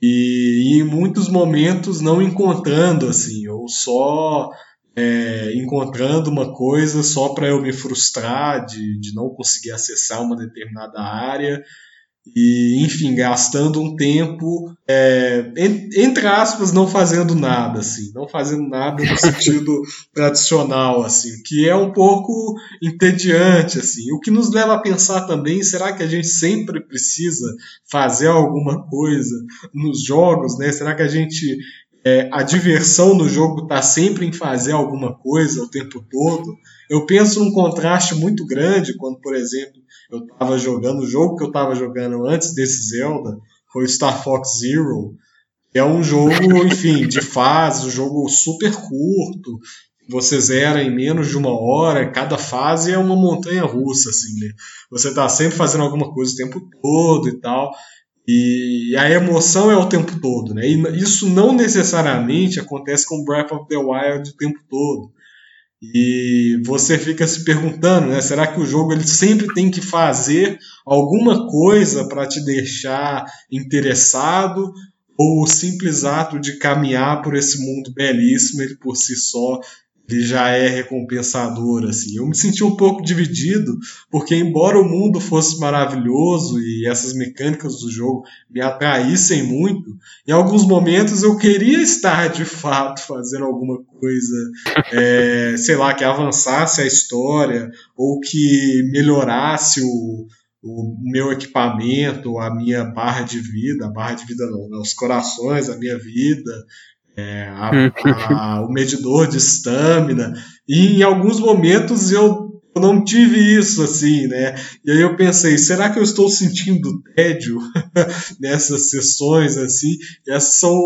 e, e em muitos momentos não encontrando, assim, ou só é, encontrando uma coisa só para eu me frustrar de, de não conseguir acessar uma determinada área. E, enfim, gastando um tempo, é, entre aspas, não fazendo nada, assim, não fazendo nada no sentido tradicional, assim, que é um pouco entediante, assim, o que nos leva a pensar também, será que a gente sempre precisa fazer alguma coisa nos jogos, né? Será que a gente, é, a diversão no jogo está sempre em fazer alguma coisa o tempo todo? Eu penso num contraste muito grande quando, por exemplo, eu estava jogando o jogo que eu estava jogando antes desse Zelda, foi o Star Fox Zero, que é um jogo, enfim, de fase, um jogo super curto, você zera em menos de uma hora, cada fase é uma montanha russa, assim, né? Você está sempre fazendo alguma coisa o tempo todo e tal, e a emoção é o tempo todo, né? E isso não necessariamente acontece com Breath of the Wild o tempo todo. E você fica se perguntando, né, será que o jogo ele sempre tem que fazer alguma coisa para te deixar interessado, ou o simples ato de caminhar por esse mundo belíssimo, ele por si só ele já é recompensador, assim. Eu me senti um pouco dividido, porque embora o mundo fosse maravilhoso e essas mecânicas do jogo me atraíssem muito, em alguns momentos eu queria estar, de fato, fazendo alguma coisa, é, sei lá, que avançasse a história, ou que melhorasse o, o meu equipamento, a minha barra de vida, a barra de vida não, né, os corações, a minha vida, É, a, a, o medidor de estamina, e em alguns momentos eu não tive isso, assim, né? E aí eu pensei, será que eu estou sentindo tédio nessas sessões, assim? Essas são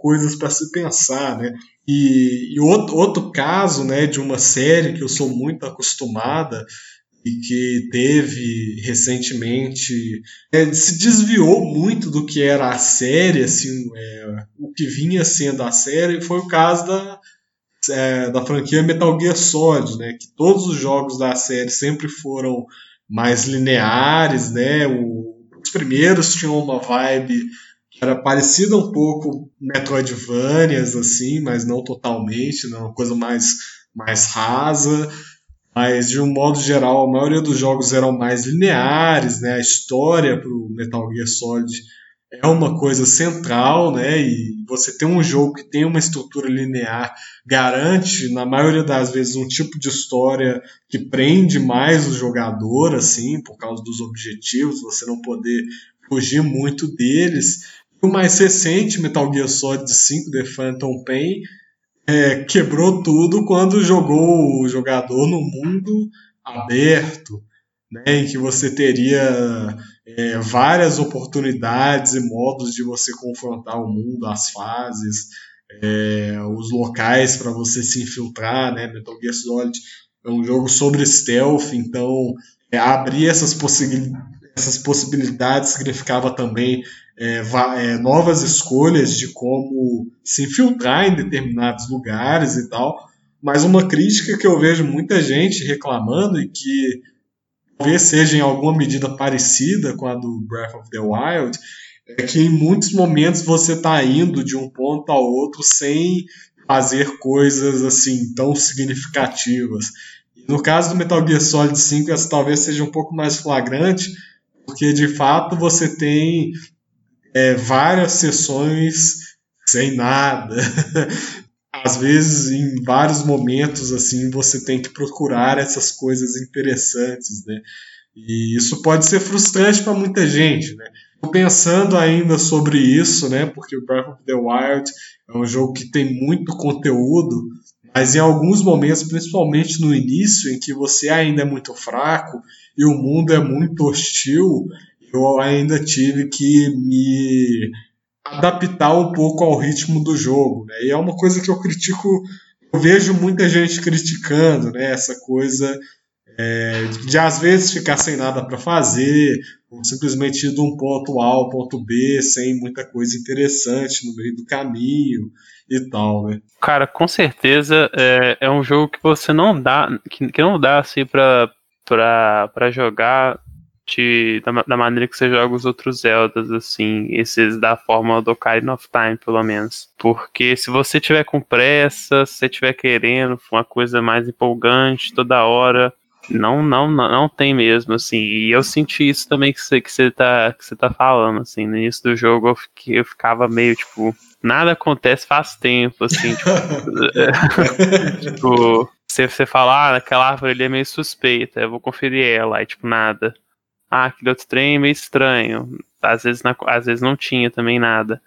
coisas para se pensar, né? E, e outro, outro caso, né, de uma série que eu sou muito acostumada e que teve recentemente, é, se desviou muito do que era a série, assim, é, o que vinha sendo a série, foi o caso da, é, da franquia Metal Gear Solid, né, que todos os jogos da série sempre foram mais lineares, né, o, os primeiros tinham uma vibe que era parecida um pouco Metroidvanias, assim, mas não totalmente, né, uma coisa mais, mais rasa. Mas, de um modo geral, a maioria dos jogos eram mais lineares, né? A história para o Metal Gear Solid é uma coisa central, né? E você ter um jogo que tem uma estrutura linear garante, na maioria das vezes, um tipo de história que prende mais o jogador, assim, por causa dos objetivos, você não poder fugir muito deles. E o mais recente, Metal Gear Solid cinco, The Phantom Pain, É, quebrou tudo quando jogou o jogador no mundo aberto, né, em que você teria é, várias oportunidades e modos de você confrontar o mundo, as fases, é, os locais para você se infiltrar, né? Metal Gear Solid é um jogo sobre stealth, então é, abrir essas, possi- essas possibilidades significava também É, é, novas escolhas de como se infiltrar em determinados lugares e tal, mas uma crítica que eu vejo muita gente reclamando e que talvez seja em alguma medida parecida com a do Breath of the Wild, é que em muitos momentos você está indo de um ponto ao outro sem fazer coisas assim tão significativas. No caso do Metal Gear Solid cinco, essa talvez seja um pouco mais flagrante, porque de fato você tem É, várias sessões sem nada. Às vezes, em vários momentos, assim, você tem que procurar essas coisas interessantes, né? E isso pode ser frustrante para muita gente, né? Estou pensando ainda sobre isso, né? Porque o Breath of the Wild é um jogo que tem muito conteúdo, mas em alguns momentos, principalmente no início, em que você ainda é muito fraco e o mundo é muito hostil, eu ainda tive que me adaptar um pouco ao ritmo do jogo, né? E é uma coisa que eu critico, eu vejo muita gente criticando, né? Essa coisa é, de às vezes ficar sem nada para fazer, ou simplesmente ir de um ponto A ao ponto B, sem muita coisa interessante no meio do caminho e tal, né? Cara, com certeza é, é um jogo que você não dá, que, que não dá assim para para jogar De, da, da maneira que você joga os outros Zeldas, assim, esses da forma do Ocarina of Time, pelo menos. Porque se você tiver com pressa, se você tiver querendo uma coisa mais empolgante toda hora, Não, não, não, não tem mesmo, assim, e eu senti isso também que você, que você tá, que você tá falando, assim, no início do jogo eu, fiquei, eu ficava meio, tipo, nada acontece faz tempo, assim, tipo, tipo você, você fala, ah, aquela árvore ali é meio suspeita, eu vou conferir ela, aí, tipo, nada. Ah, aquele outro trem é meio estranho, às vezes, na, às vezes não tinha também nada,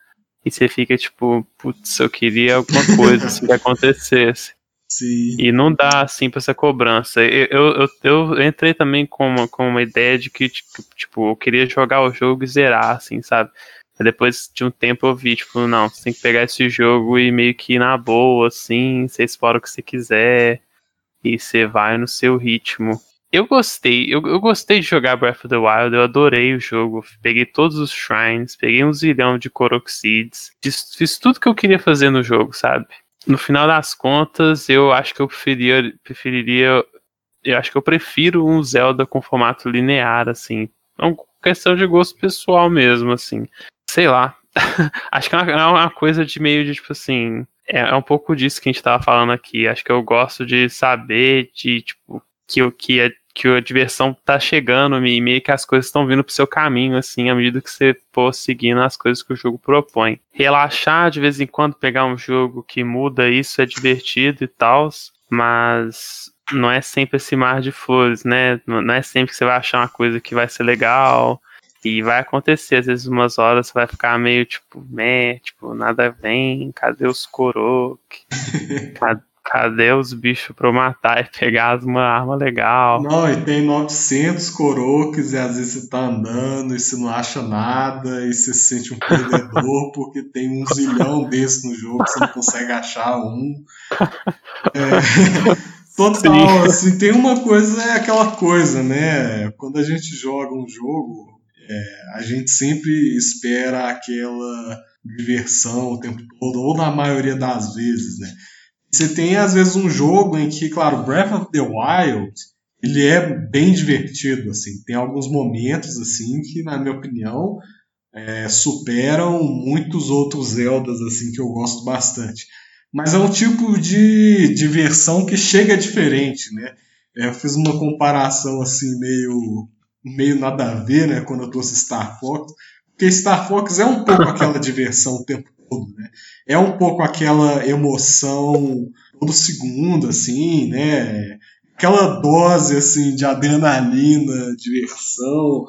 e você fica, tipo, putz, eu queria alguma coisa, assim, que acontecesse. Sim. E não dá, assim, pra essa cobrança. Eu, eu, eu entrei também com uma, com uma ideia de que, tipo, eu queria jogar o jogo e zerar, assim, sabe? Aí depois de um tempo eu vi, tipo, não, você tem que pegar esse jogo e meio que ir na boa, assim, você explora o que você quiser e você vai no seu ritmo. Eu gostei, eu, eu gostei de jogar Breath of the Wild, eu adorei o jogo, peguei todos os shrines, peguei um zilhão de Korok Seeds, fiz, fiz tudo que eu queria fazer no jogo, sabe? No final das contas, eu acho que eu preferia, preferiria, eu acho que eu prefiro um Zelda com formato linear, assim. É uma questão de gosto pessoal mesmo, assim. Sei lá. Acho que é uma, é uma coisa de meio de, tipo assim, é, é um pouco disso que a gente tava falando aqui. Acho que eu gosto de saber de, tipo, que, o, que, a, que a diversão tá chegando e meio que as coisas estão vindo pro seu caminho, assim, à medida que você for seguindo as coisas que o jogo propõe. Relaxar, de vez em quando, pegar um jogo que muda isso, é divertido e tal, mas não é sempre esse mar de flores, né? Não é sempre que você vai achar uma coisa que vai ser legal e vai acontecer. Às vezes, umas horas, você vai ficar meio, tipo, meh, tipo, nada vem, cadê os Korok? Cadê? Cadê os bichos pra eu matar e pegar uma arma legal? Não, e tem novecentos Koroks e às vezes você tá andando e você não acha nada e você se sente um perdedor porque tem um zilhão desses no jogo que você não consegue achar um. É... Total, assim, tem uma coisa, é aquela coisa, né? Quando a gente joga um jogo, é, a gente sempre espera aquela diversão o tempo todo, ou na maioria das vezes, né? Você tem, às vezes, um jogo em que, claro, Breath of the Wild, ele é bem divertido, assim. Tem alguns momentos, assim, que, na minha opinião, é, superam muitos outros Zeldas, assim, que eu gosto bastante. Mas é um tipo de diversão que chega diferente, né? É, eu fiz uma comparação, assim, meio, meio nada a ver, né, quando eu trouxe Star Fox. Porque Star Fox é um pouco aquela diversão o tempo todo, né? É um pouco aquela emoção todo segundo, assim, né? Aquela dose, assim, de adrenalina, diversão,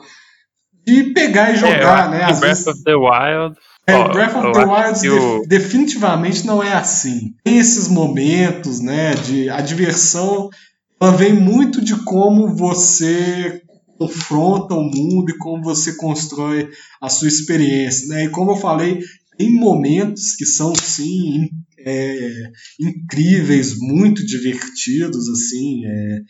de pegar e jogar, é, né? Às Breath vezes... of the Wild... É, oh, Breath of the Wild eu... definitivamente não é assim. Tem esses momentos, né? De... A diversão, ela vem muito de como você... confronta o mundo e como você constrói a sua experiência, né? E como eu falei, tem momentos que são, sim, é, incríveis, muito divertidos, assim, é,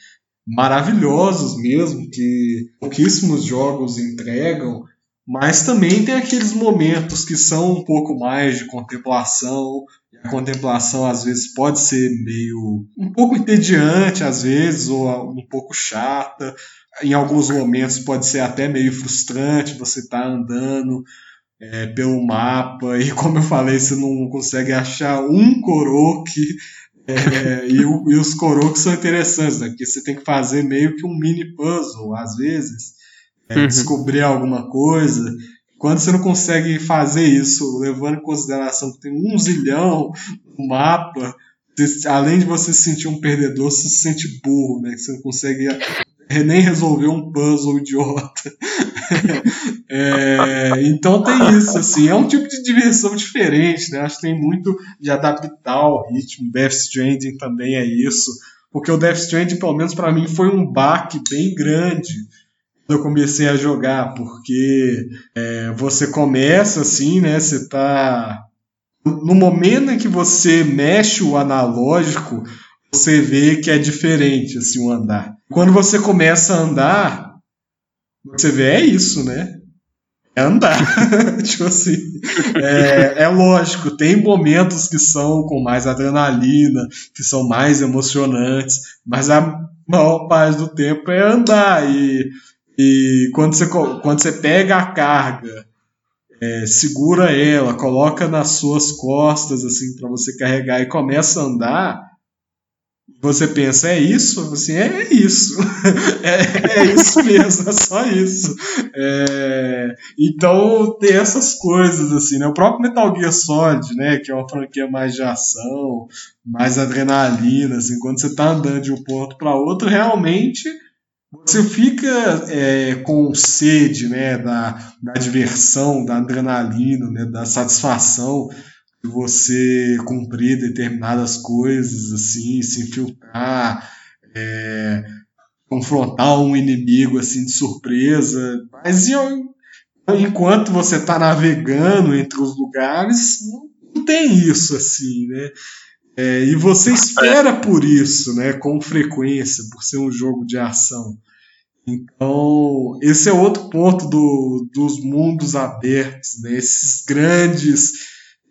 maravilhosos mesmo, que pouquíssimos jogos entregam, mas também tem aqueles momentos que são um pouco mais de contemplação. A contemplação, às vezes, pode ser meio... um pouco entediante, às vezes, ou um pouco chata. Em alguns momentos pode ser até meio frustrante, você tá andando é, pelo mapa e, como eu falei, você não consegue achar um Korok. É, e, o, e os Koroks são interessantes, né? Porque você tem que fazer meio que um mini puzzle, às vezes. É, uhum. Descobrir alguma coisa... Quando você não consegue fazer isso, levando em consideração que tem um zilhão no mapa, você, além de você se sentir um perdedor, você se sente burro, né? Que você não consegue nem resolver um puzzle idiota. É, então tem isso, assim. É um tipo de diversão diferente, né? Acho que tem muito de adaptar ao ritmo. Death Stranding também é isso. Porque o Death Stranding, pelo menos pra mim, foi um baque bem grande. Eu comecei a jogar, porque é, você começa assim, né? Você tá. No momento em que você mexe o analógico, você vê que é diferente assim, o andar. Quando você começa a andar, você vê, é isso, né? É andar. Tipo assim. É, é lógico, tem momentos que são com mais adrenalina, que são mais emocionantes, mas a maior parte do tempo é andar. E. E quando você, quando você pega a carga, é, segura ela, coloca nas suas costas assim para você carregar e começa a andar, você pensa, é isso? Assim, é, é isso. é, é isso mesmo, é só isso. É, então, tem essas coisas, assim, né? O próprio Metal Gear Solid, né? Que é uma franquia mais de ação, mais adrenalina, assim. Quando você tá andando de um ponto para outro, realmente... Você fica é, com sede, né, da, da diversão, da adrenalina, né, da satisfação de você cumprir determinadas coisas, assim, se infiltrar, é, confrontar um inimigo assim, de surpresa. Mas e, enquanto você está navegando entre os lugares, não tem isso assim, né? É, e você espera por isso, né, com frequência, por ser um jogo de ação. Então, esse é outro ponto do, dos mundos abertos, né, esses grandes,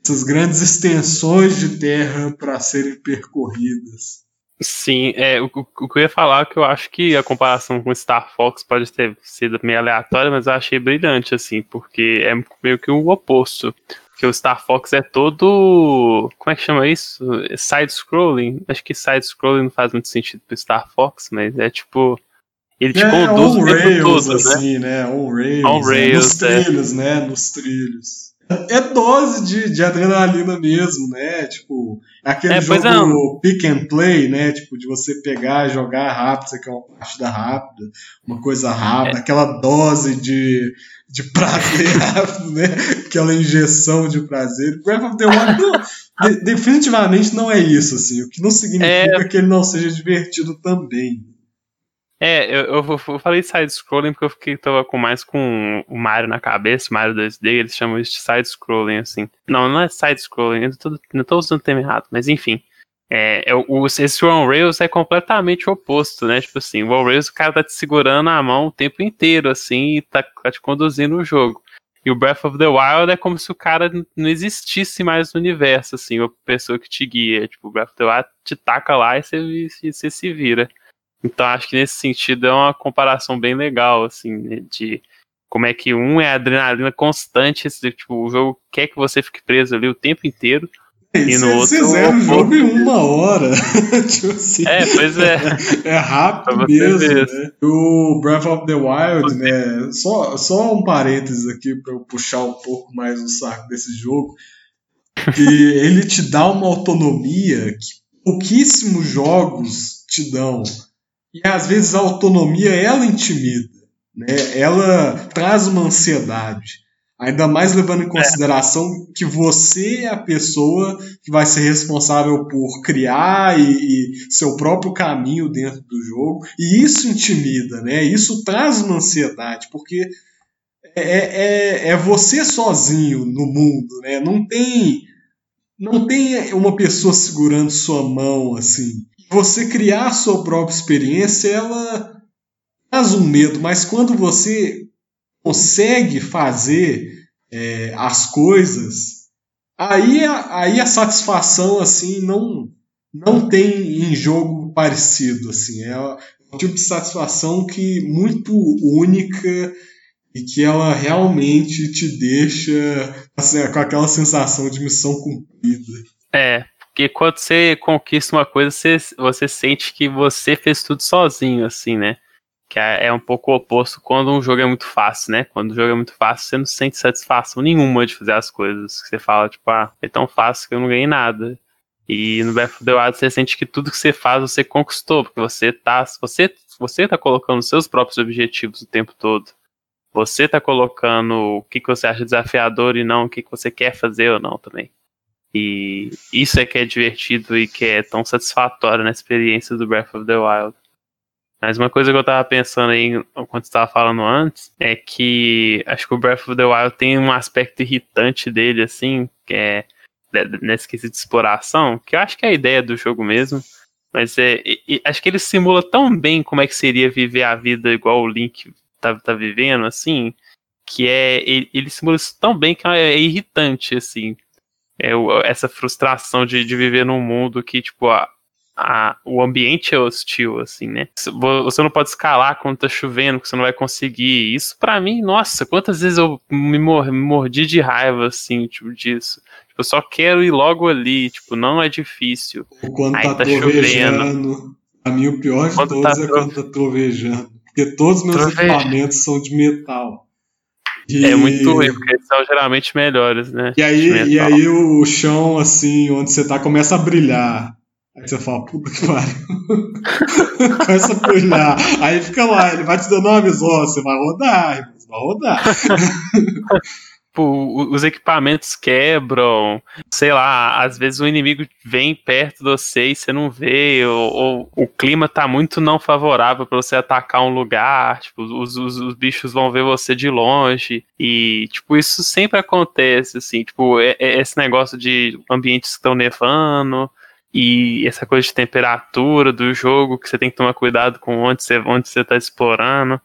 essas grandes extensões de terra para serem percorridas. Sim, é, o, o que eu ia falar é que eu acho que a comparação com Star Fox pode ter sido meio aleatória, mas eu achei brilhante, assim, porque é meio que o oposto. Porque o Star Fox é todo... Como é que chama isso? Side-scrolling? Acho que side-scrolling não faz muito sentido pro Star Fox, mas é tipo... Ele te é, conduz o tempo todo, assim, né? On rails, on rails né? Nos é. trilhos, né? Nos trilhos. É dose de, de adrenalina mesmo, né? Tipo, aquele é, jogo é. pick and play, né? Tipo, de você pegar, jogar rápido, você quer uma partida rápida, uma coisa rápida, é. aquela dose de... de prazer, né? Aquela injeção de prazer. Breath of the Wild não, de, definitivamente não é isso, assim. O que não significa é... que ele não seja divertido também. É, eu, eu, eu falei side-scrolling porque eu fiquei tava com mais com o Mario na cabeça, o Mario dois D, eles chamam isso de side-scrolling, assim. Não, não é side-scrolling, eu tô, não tô usando o termo errado, mas enfim. É, o, esse One Rails é completamente o oposto, né? Tipo assim, o One Rails o cara tá te segurando a mão o tempo inteiro, assim, e tá, tá te conduzindo o jogo. E o Breath of the Wild é como se o cara não existisse mais no universo, assim, a pessoa que te guia. Tipo, o Breath of the Wild te taca lá e você se vira. Então acho que nesse sentido é uma comparação bem legal, assim, né? De como é que um é adrenalina constante, esse, tipo, o jogo quer que você fique preso ali o tempo inteiro. E no outro, fizeram o jogo em uma hora. Tipo assim, é, pois é. É rápido mesmo, né? O Breath of the Wild, né? Só, só um parênteses aqui pra eu puxar um pouco mais o saco desse jogo. Que ele te dá uma autonomia que pouquíssimos jogos te dão. E às vezes a autonomia, ela intimida, né? Ela traz uma ansiedade. Ainda mais levando em consideração é. que você é a pessoa que vai ser responsável por criar e, e seu próprio caminho dentro do jogo. E isso intimida, né? Isso traz uma ansiedade, porque é, é, é você sozinho no mundo, né? Não tem, não tem uma pessoa segurando sua mão, assim. Você criar a sua própria experiência, ela traz um medo, mas quando você... consegue fazer é, as coisas, aí a, aí a satisfação assim, não, não tem em jogo parecido. Assim, é um tipo de satisfação que muito única e que ela realmente te deixa assim, com aquela sensação de missão cumprida. É, porque quando você conquista uma coisa, você, você sente que você fez tudo sozinho, assim, né? Que é um pouco o oposto quando um jogo é muito fácil, né? Quando o jogo é muito fácil, você não sente satisfação nenhuma de fazer as coisas. Você fala, tipo, ah, é tão fácil que eu não ganhei nada. E no Breath of the Wild você sente que tudo que você faz, você conquistou. Porque você tá, você, você tá colocando os seus próprios objetivos o tempo todo. Você tá colocando o que, que você acha desafiador e não o que, que você quer fazer ou não também. E isso é que é divertido e que é tão satisfatório na experiência do Breath of the Wild. Mas uma coisa que eu tava pensando aí, quando você tava falando antes, é que acho que o Breath of the Wild tem um aspecto irritante dele, assim, que é nesse quesito de exploração, que eu acho que é a ideia do jogo mesmo, mas é, e, e, acho que ele simula tão bem como é que seria viver a vida igual o Link tá, tá vivendo, assim, que é, ele, ele simula isso tão bem que é, é irritante, assim, é, essa frustração de, de viver num mundo que, tipo, a A, o ambiente é hostil, assim, né? Você não pode escalar quando tá chovendo, que você não vai conseguir. Isso pra mim, nossa, quantas vezes eu me mordi de raiva, assim, tipo, disso. eu só quero ir logo ali, tipo, não é difícil. É quando aí tá, tá chovendo. Pra mim o pior de quando todos tá é trove... quando tá trovejando, porque todos os meus Troveja. equipamentos são de metal. E... é muito ruim, porque eles são geralmente melhores, né? E aí, e aí o chão, assim, onde você tá, começa a brilhar. Aí você fala, puta que pariu. Começa a brilhar. Aí fica lá, ele vai te dando uma visão, você vai rodar, você vai rodar. Os equipamentos quebram, sei lá, às vezes o inimigo vem perto de você e você não vê, ou, ou o clima tá muito não favorável pra você atacar um lugar, tipo, os, os, os bichos vão ver você de longe, e tipo, isso sempre acontece, assim, tipo, é, é esse negócio de ambientes que estão nevando, e essa coisa de temperatura do jogo, que você tem que tomar cuidado com onde você, onde você tá explorando,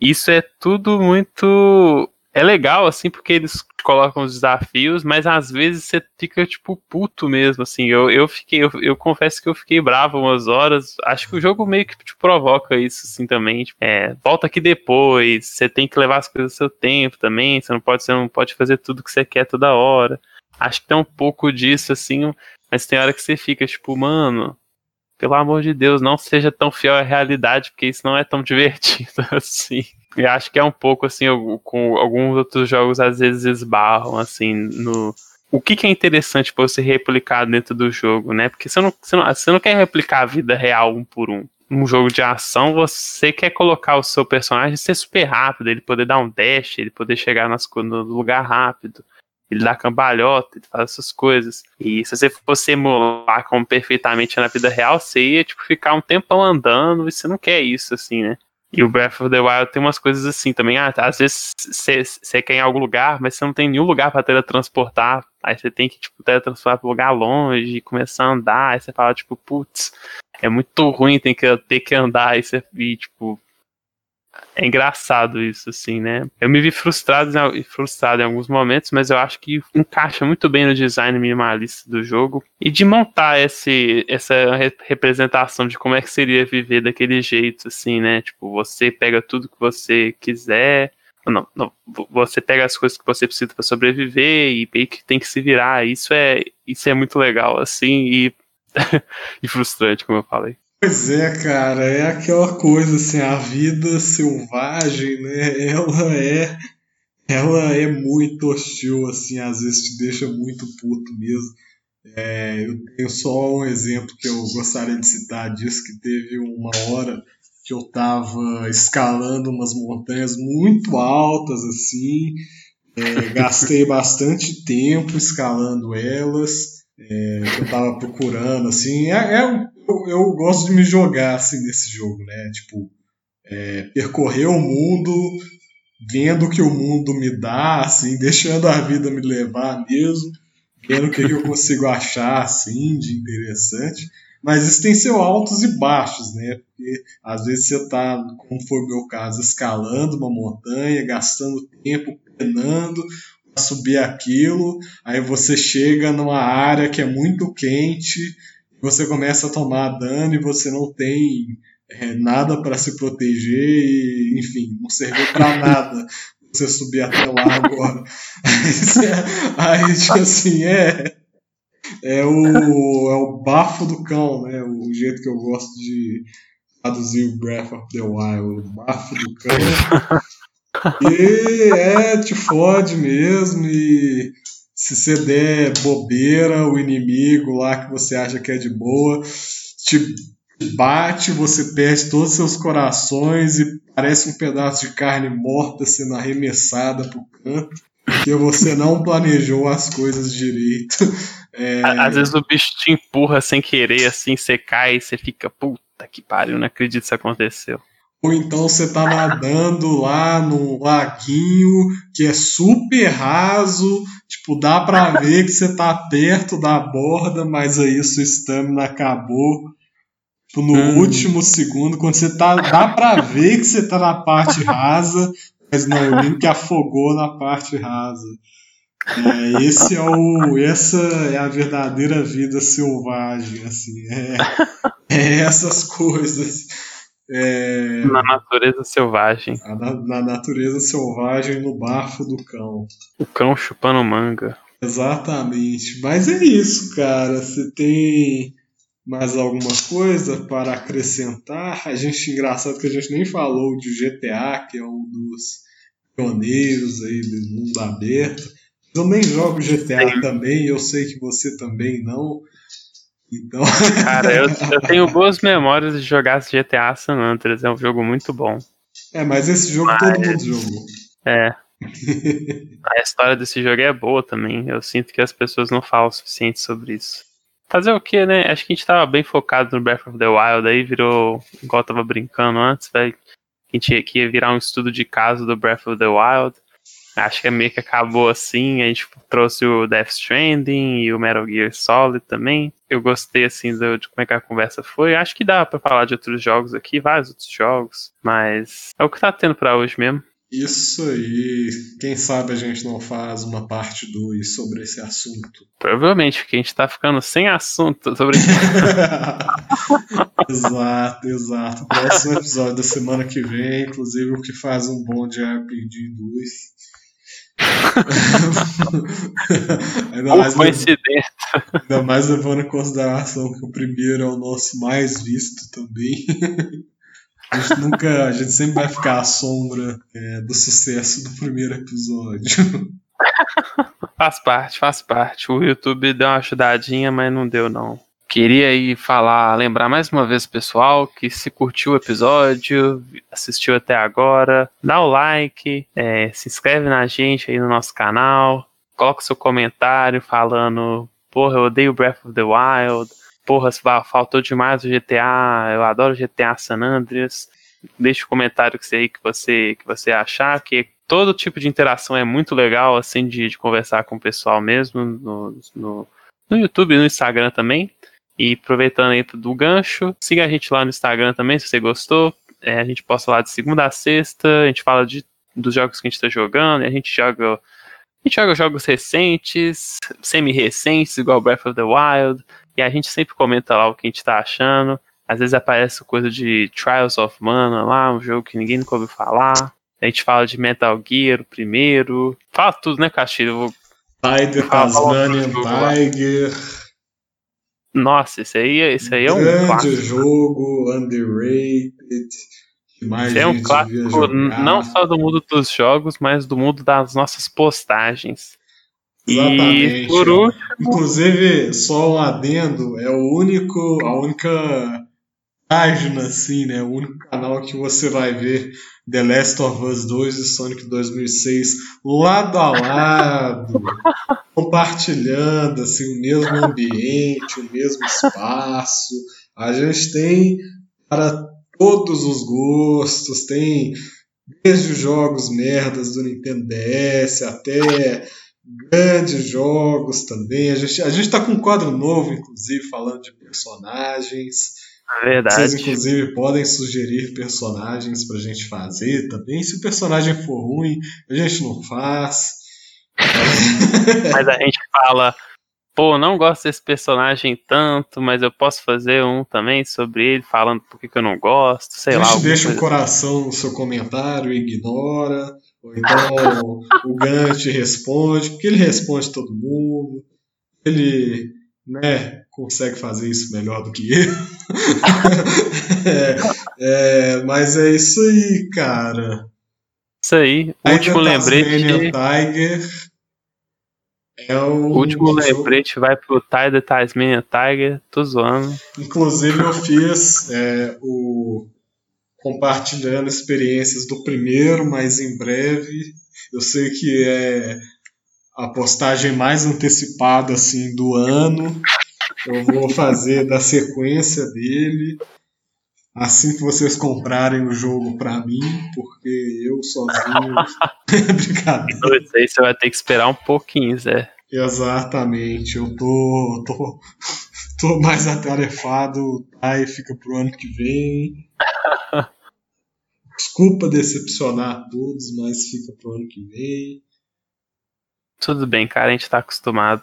isso é tudo muito... é legal, assim, porque eles colocam os desafios, mas às vezes você fica, tipo, puto mesmo, assim. Eu, eu fiquei, eu, eu confesso que eu fiquei bravo umas horas. Acho que o jogo meio que te provoca isso, assim, também. Tipo, é, volta aqui depois, você tem que levar as coisas ao seu tempo também, você não pode, você não pode fazer tudo que você quer toda hora. Acho que tem um pouco disso, assim, mas tem hora que você fica, tipo, mano... pelo amor de Deus, não seja tão fiel à realidade, porque isso não é tão divertido assim. E acho que é um pouco assim, com alguns outros jogos às vezes esbarram, assim, no... o que, que é interessante pra você replicar dentro do jogo, né? Porque você não, você, não, você não quer replicar a vida real um por um. Num jogo de ação, você quer colocar o seu personagem ser super rápido, ele poder dar um dash, ele poder chegar nas, no lugar rápido. Ele dá cambalhota, ele faz essas coisas. E se você fosse emular como perfeitamente na vida real, você ia tipo, ficar um tempão andando e você não quer isso, assim, né? E o Breath of the Wild tem umas coisas assim também. Ah, às vezes você quer ir em algum lugar, mas você não tem nenhum lugar pra teletransportar. Aí você tem que tipo, teletransportar pra um lugar longe e começar a andar. Aí você fala, tipo, putz, é muito ruim tem que, ter que andar. Aí você, e, tipo... é engraçado isso, assim, né? Eu me vi frustrado, frustrado em alguns momentos, mas eu acho que encaixa muito bem no design minimalista do jogo. E de montar esse, essa representação de como é que seria viver daquele jeito, assim, né? Tipo, você pega tudo que você quiser... Não, não, você pega as coisas que você precisa para sobreviver e meio que tem que se virar. Isso é, isso é muito legal, assim, e, e frustrante, como eu falei. Pois é, cara, é aquela coisa assim, a vida selvagem, né, ela é, ela é muito hostil, assim, às vezes te deixa muito puto mesmo. É, eu tenho só um exemplo que eu gostaria de citar disso, que teve uma hora que eu tava escalando umas montanhas muito altas, assim, é, gastei bastante tempo escalando elas, é, eu tava procurando, assim, é, é Eu, eu gosto de me jogar assim nesse jogo, né? Tipo, é, percorrer o mundo, vendo o que o mundo me dá, assim, deixando a vida me levar mesmo, vendo o que, que eu consigo achar assim, de interessante. Mas isso tem seus altos e baixos, né? Porque às vezes você tá, como foi o meu caso, escalando uma montanha, gastando tempo, penando para subir aquilo, aí você chega numa área que é muito quente. Você começa a tomar dano e você não tem é, nada para se proteger e, enfim, não serve para nada você subir até lá agora. Aí, tipo assim, é, é, o, é o bafo do cão, né? O jeito que eu gosto de traduzir o Breath of the Wild, o bafo do cão. E é, te fode mesmo e... se você der bobeira, o inimigo lá que você acha que é de boa, te bate, você perde todos os seus corações e parece um pedaço de carne morta sendo arremessada pro canto, porque você não planejou as coisas direito. É... Às vezes o bicho te empurra sem querer, assim, você cai e você fica, puta que pariu, não acredito que isso aconteceu. Ou então você tá nadando lá num laguinho que é super raso, tipo, dá pra ver que você tá perto da borda, mas aí sua stamina acabou. Tipo, no hum. último segundo, quando você tá, dá pra ver que você tá na parte rasa, mas não, eu lembro que afogou na parte rasa. É, esse é o, essa é a verdadeira vida selvagem, assim, é, é essas coisas. É... na natureza selvagem. Na, na natureza selvagem, no bafo do cão. O cão chupando manga. Exatamente. Mas é isso, cara. Você tem mais alguma coisa para acrescentar? A gente, engraçado que a gente nem falou de G T A, que é um dos pioneiros aí do mundo aberto. Eu nem jogo G T A Sim. também, eu sei que você também não. Então... Cara, eu, eu tenho boas memórias de jogar G T A San Andreas, é um jogo muito bom. É, mas esse jogo mas... todo mundo jogou. É. A história desse jogo é boa também, eu sinto que as pessoas não falam o suficiente sobre isso. Fazer o que, né? Acho que a gente tava bem focado no Breath of the Wild, aí virou, igual eu tava brincando antes, véio, que a gente ia, que ia virar um estudo de caso do Breath of the Wild. Acho que meio que acabou assim, a gente trouxe o Death Stranding e o Metal Gear Solid também. Eu gostei assim do, de como é que a conversa foi. Acho que dá pra falar de outros jogos aqui, vários outros jogos, mas é o que tá tendo pra hoje mesmo. Isso aí, quem sabe a gente não faz uma parte dois sobre esse assunto. Provavelmente, porque a gente tá ficando sem assunto sobre isso. Exato, exato. Próximo episódio da semana que vem, inclusive o que faz um bom de R P G dois. ainda, mais levando, ainda mais levando em consideração que o primeiro é o nosso mais visto também. A gente nunca, a gente sempre vai ficar à sombra é, do sucesso do primeiro episódio. Faz parte, faz parte. O YouTube deu uma ajudadinha, mas não deu não. Queria aí falar, lembrar mais uma vez, pessoal, que se curtiu o episódio, assistiu até agora, dá o like, é, se inscreve na gente aí no nosso canal, coloca seu comentário falando, porra, eu odeio Breath of the Wild, porra, faltou demais o G T A, eu adoro G T A San Andreas, deixa o comentário que você aí que você, que você achar, que todo tipo de interação é muito legal, assim, de, de conversar com o pessoal mesmo, no, no, no YouTube e no Instagram também. E aproveitando aí do gancho, siga a gente lá no Instagram também, se você gostou. É, a gente posta lá de segunda a sexta, a gente fala de, dos jogos que a gente tá jogando, a gente joga, a gente joga jogos recentes, semi-recentes, igual Breath of the Wild, e a gente sempre comenta lá o que a gente tá achando. Às vezes aparece coisa de Trials of Mana lá, um jogo que ninguém nunca ouviu falar. A gente fala de Metal Gear, o primeiro. Fala tudo, né, Castilho? Tiger, Tasmania Tiger... Nossa, esse aí, esse aí é um grande clássico. Grande jogo, underrated. Mais esse é um clássico não só do mundo dos jogos, mas do mundo das nossas postagens. Exatamente. E por último... Inclusive, só um adendo, é o único, a única página, assim, né? O único canal que você vai ver The Last of Us dois e Sonic dois mil e seis lado a lado, compartilhando assim, o mesmo ambiente, o mesmo espaço. A gente tem para todos os gostos, tem desde jogos merdas do Nintendo D S até grandes jogos também. A gente a gente tá com um quadro novo, inclusive, falando de personagens. Verdade. Vocês, inclusive, podem sugerir personagens pra gente fazer também. Se o personagem for ruim, a gente não faz. Mas a gente fala, pô, não gosto desse personagem tanto, mas eu posso fazer um também sobre ele, falando por que eu não gosto, sei lá. A gente lá, deixa o coração no seu comentário, ignora, ou então o Gant responde, porque ele responde todo mundo. Ele, né... consegue fazer isso melhor do que eu. é, é, mas é isso aí, cara. Isso aí. O último lembrete... Tiger é o último lembrete vai pro Tiger Tasmania Tiger. Tô zoando. Inclusive eu fiz é, o... compartilhando experiências do primeiro, mas em breve. Eu sei que é a postagem mais antecipada assim, do ano... Eu vou fazer da sequência dele assim que vocês comprarem o jogo pra mim, porque eu sozinho... Brincadeira. Então, isso aí você vai ter que esperar um pouquinho, Zé. Exatamente. Eu tô, tô, tô mais atarefado, tá? E fica pro ano que vem. Desculpa decepcionar todos, mas fica pro ano que vem. Tudo bem, cara. A gente tá acostumado.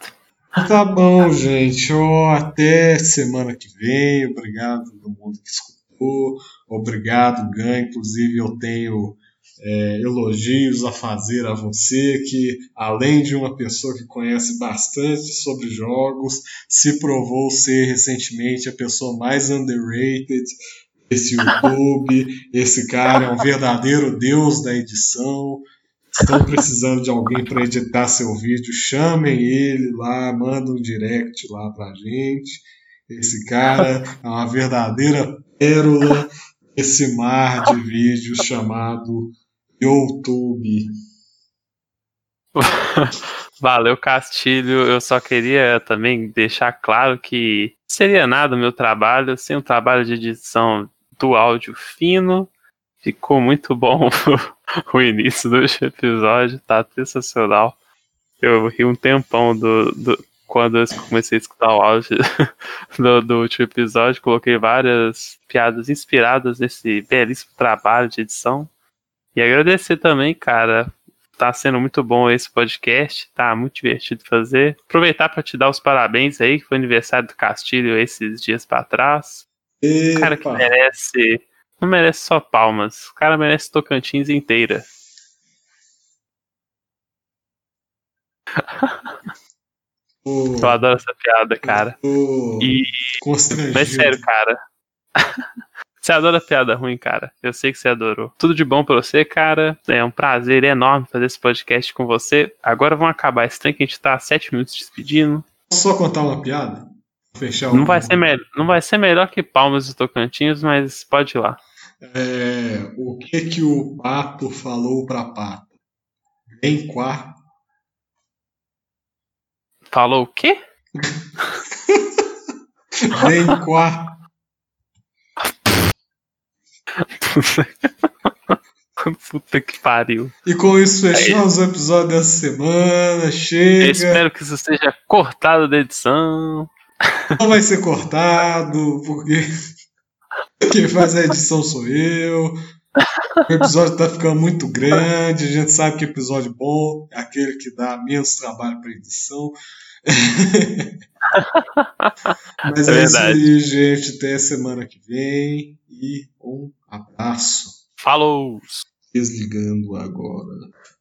Tá bom, gente. Oh, até semana que vem. Obrigado a todo mundo que escutou. Obrigado, Gão. Inclusive, eu tenho é, elogios a fazer a você, que além de uma pessoa que conhece bastante sobre jogos, se provou ser recentemente a pessoa mais underrated desse YouTube. Esse cara é um verdadeiro deus da edição. Estão precisando de alguém para editar seu vídeo, chamem ele lá, manda um direct lá pra gente. Esse cara é uma verdadeira pérola nesse mar de vídeos chamado YouTube. Valeu, Castilho. Eu só queria também deixar claro que seria nada o meu trabalho sem um trabalho de edição do áudio fino. Ficou muito bom o início do episódio, tá sensacional. Eu ri um tempão do, do, quando eu comecei a escutar o áudio do, do último episódio. Coloquei várias piadas inspiradas nesse belíssimo trabalho de edição. E agradecer também, cara. Tá sendo muito bom esse podcast, tá muito divertido fazer. Aproveitar para te dar os parabéns aí, que foi aniversário do Castilho esses dias pra trás. Epa. Cara que merece... Não merece só palmas. O cara merece Tocantins inteira. Oh, eu adoro essa piada, cara. Oh, e... Mas sério, cara. Você adora piada ruim, cara. Eu sei que você adorou. Tudo de bom pra você, cara. É um prazer enorme fazer esse podcast com você. Agora vamos acabar esse trem que a gente tá há sete minutos despedindo. Posso só contar uma piada? Fechar o... não, vai ser me... não vai ser melhor que Palmas e Tocantins, mas pode ir lá. É, o que que o pato falou pra pata? Vem cá. Falou o quê? Vem cá. Puta que pariu. E com isso fechamos é. o episódio dessa semana. Chega. Eu espero que isso seja cortado da edição. Não vai ser cortado, porque quem faz a edição sou eu. O episódio tá ficando muito grande. A gente sabe que episódio bom é aquele que dá menos trabalho para edição. Mas é, é isso aí, gente. Até semana que vem. E um abraço. Falou! Desligando agora.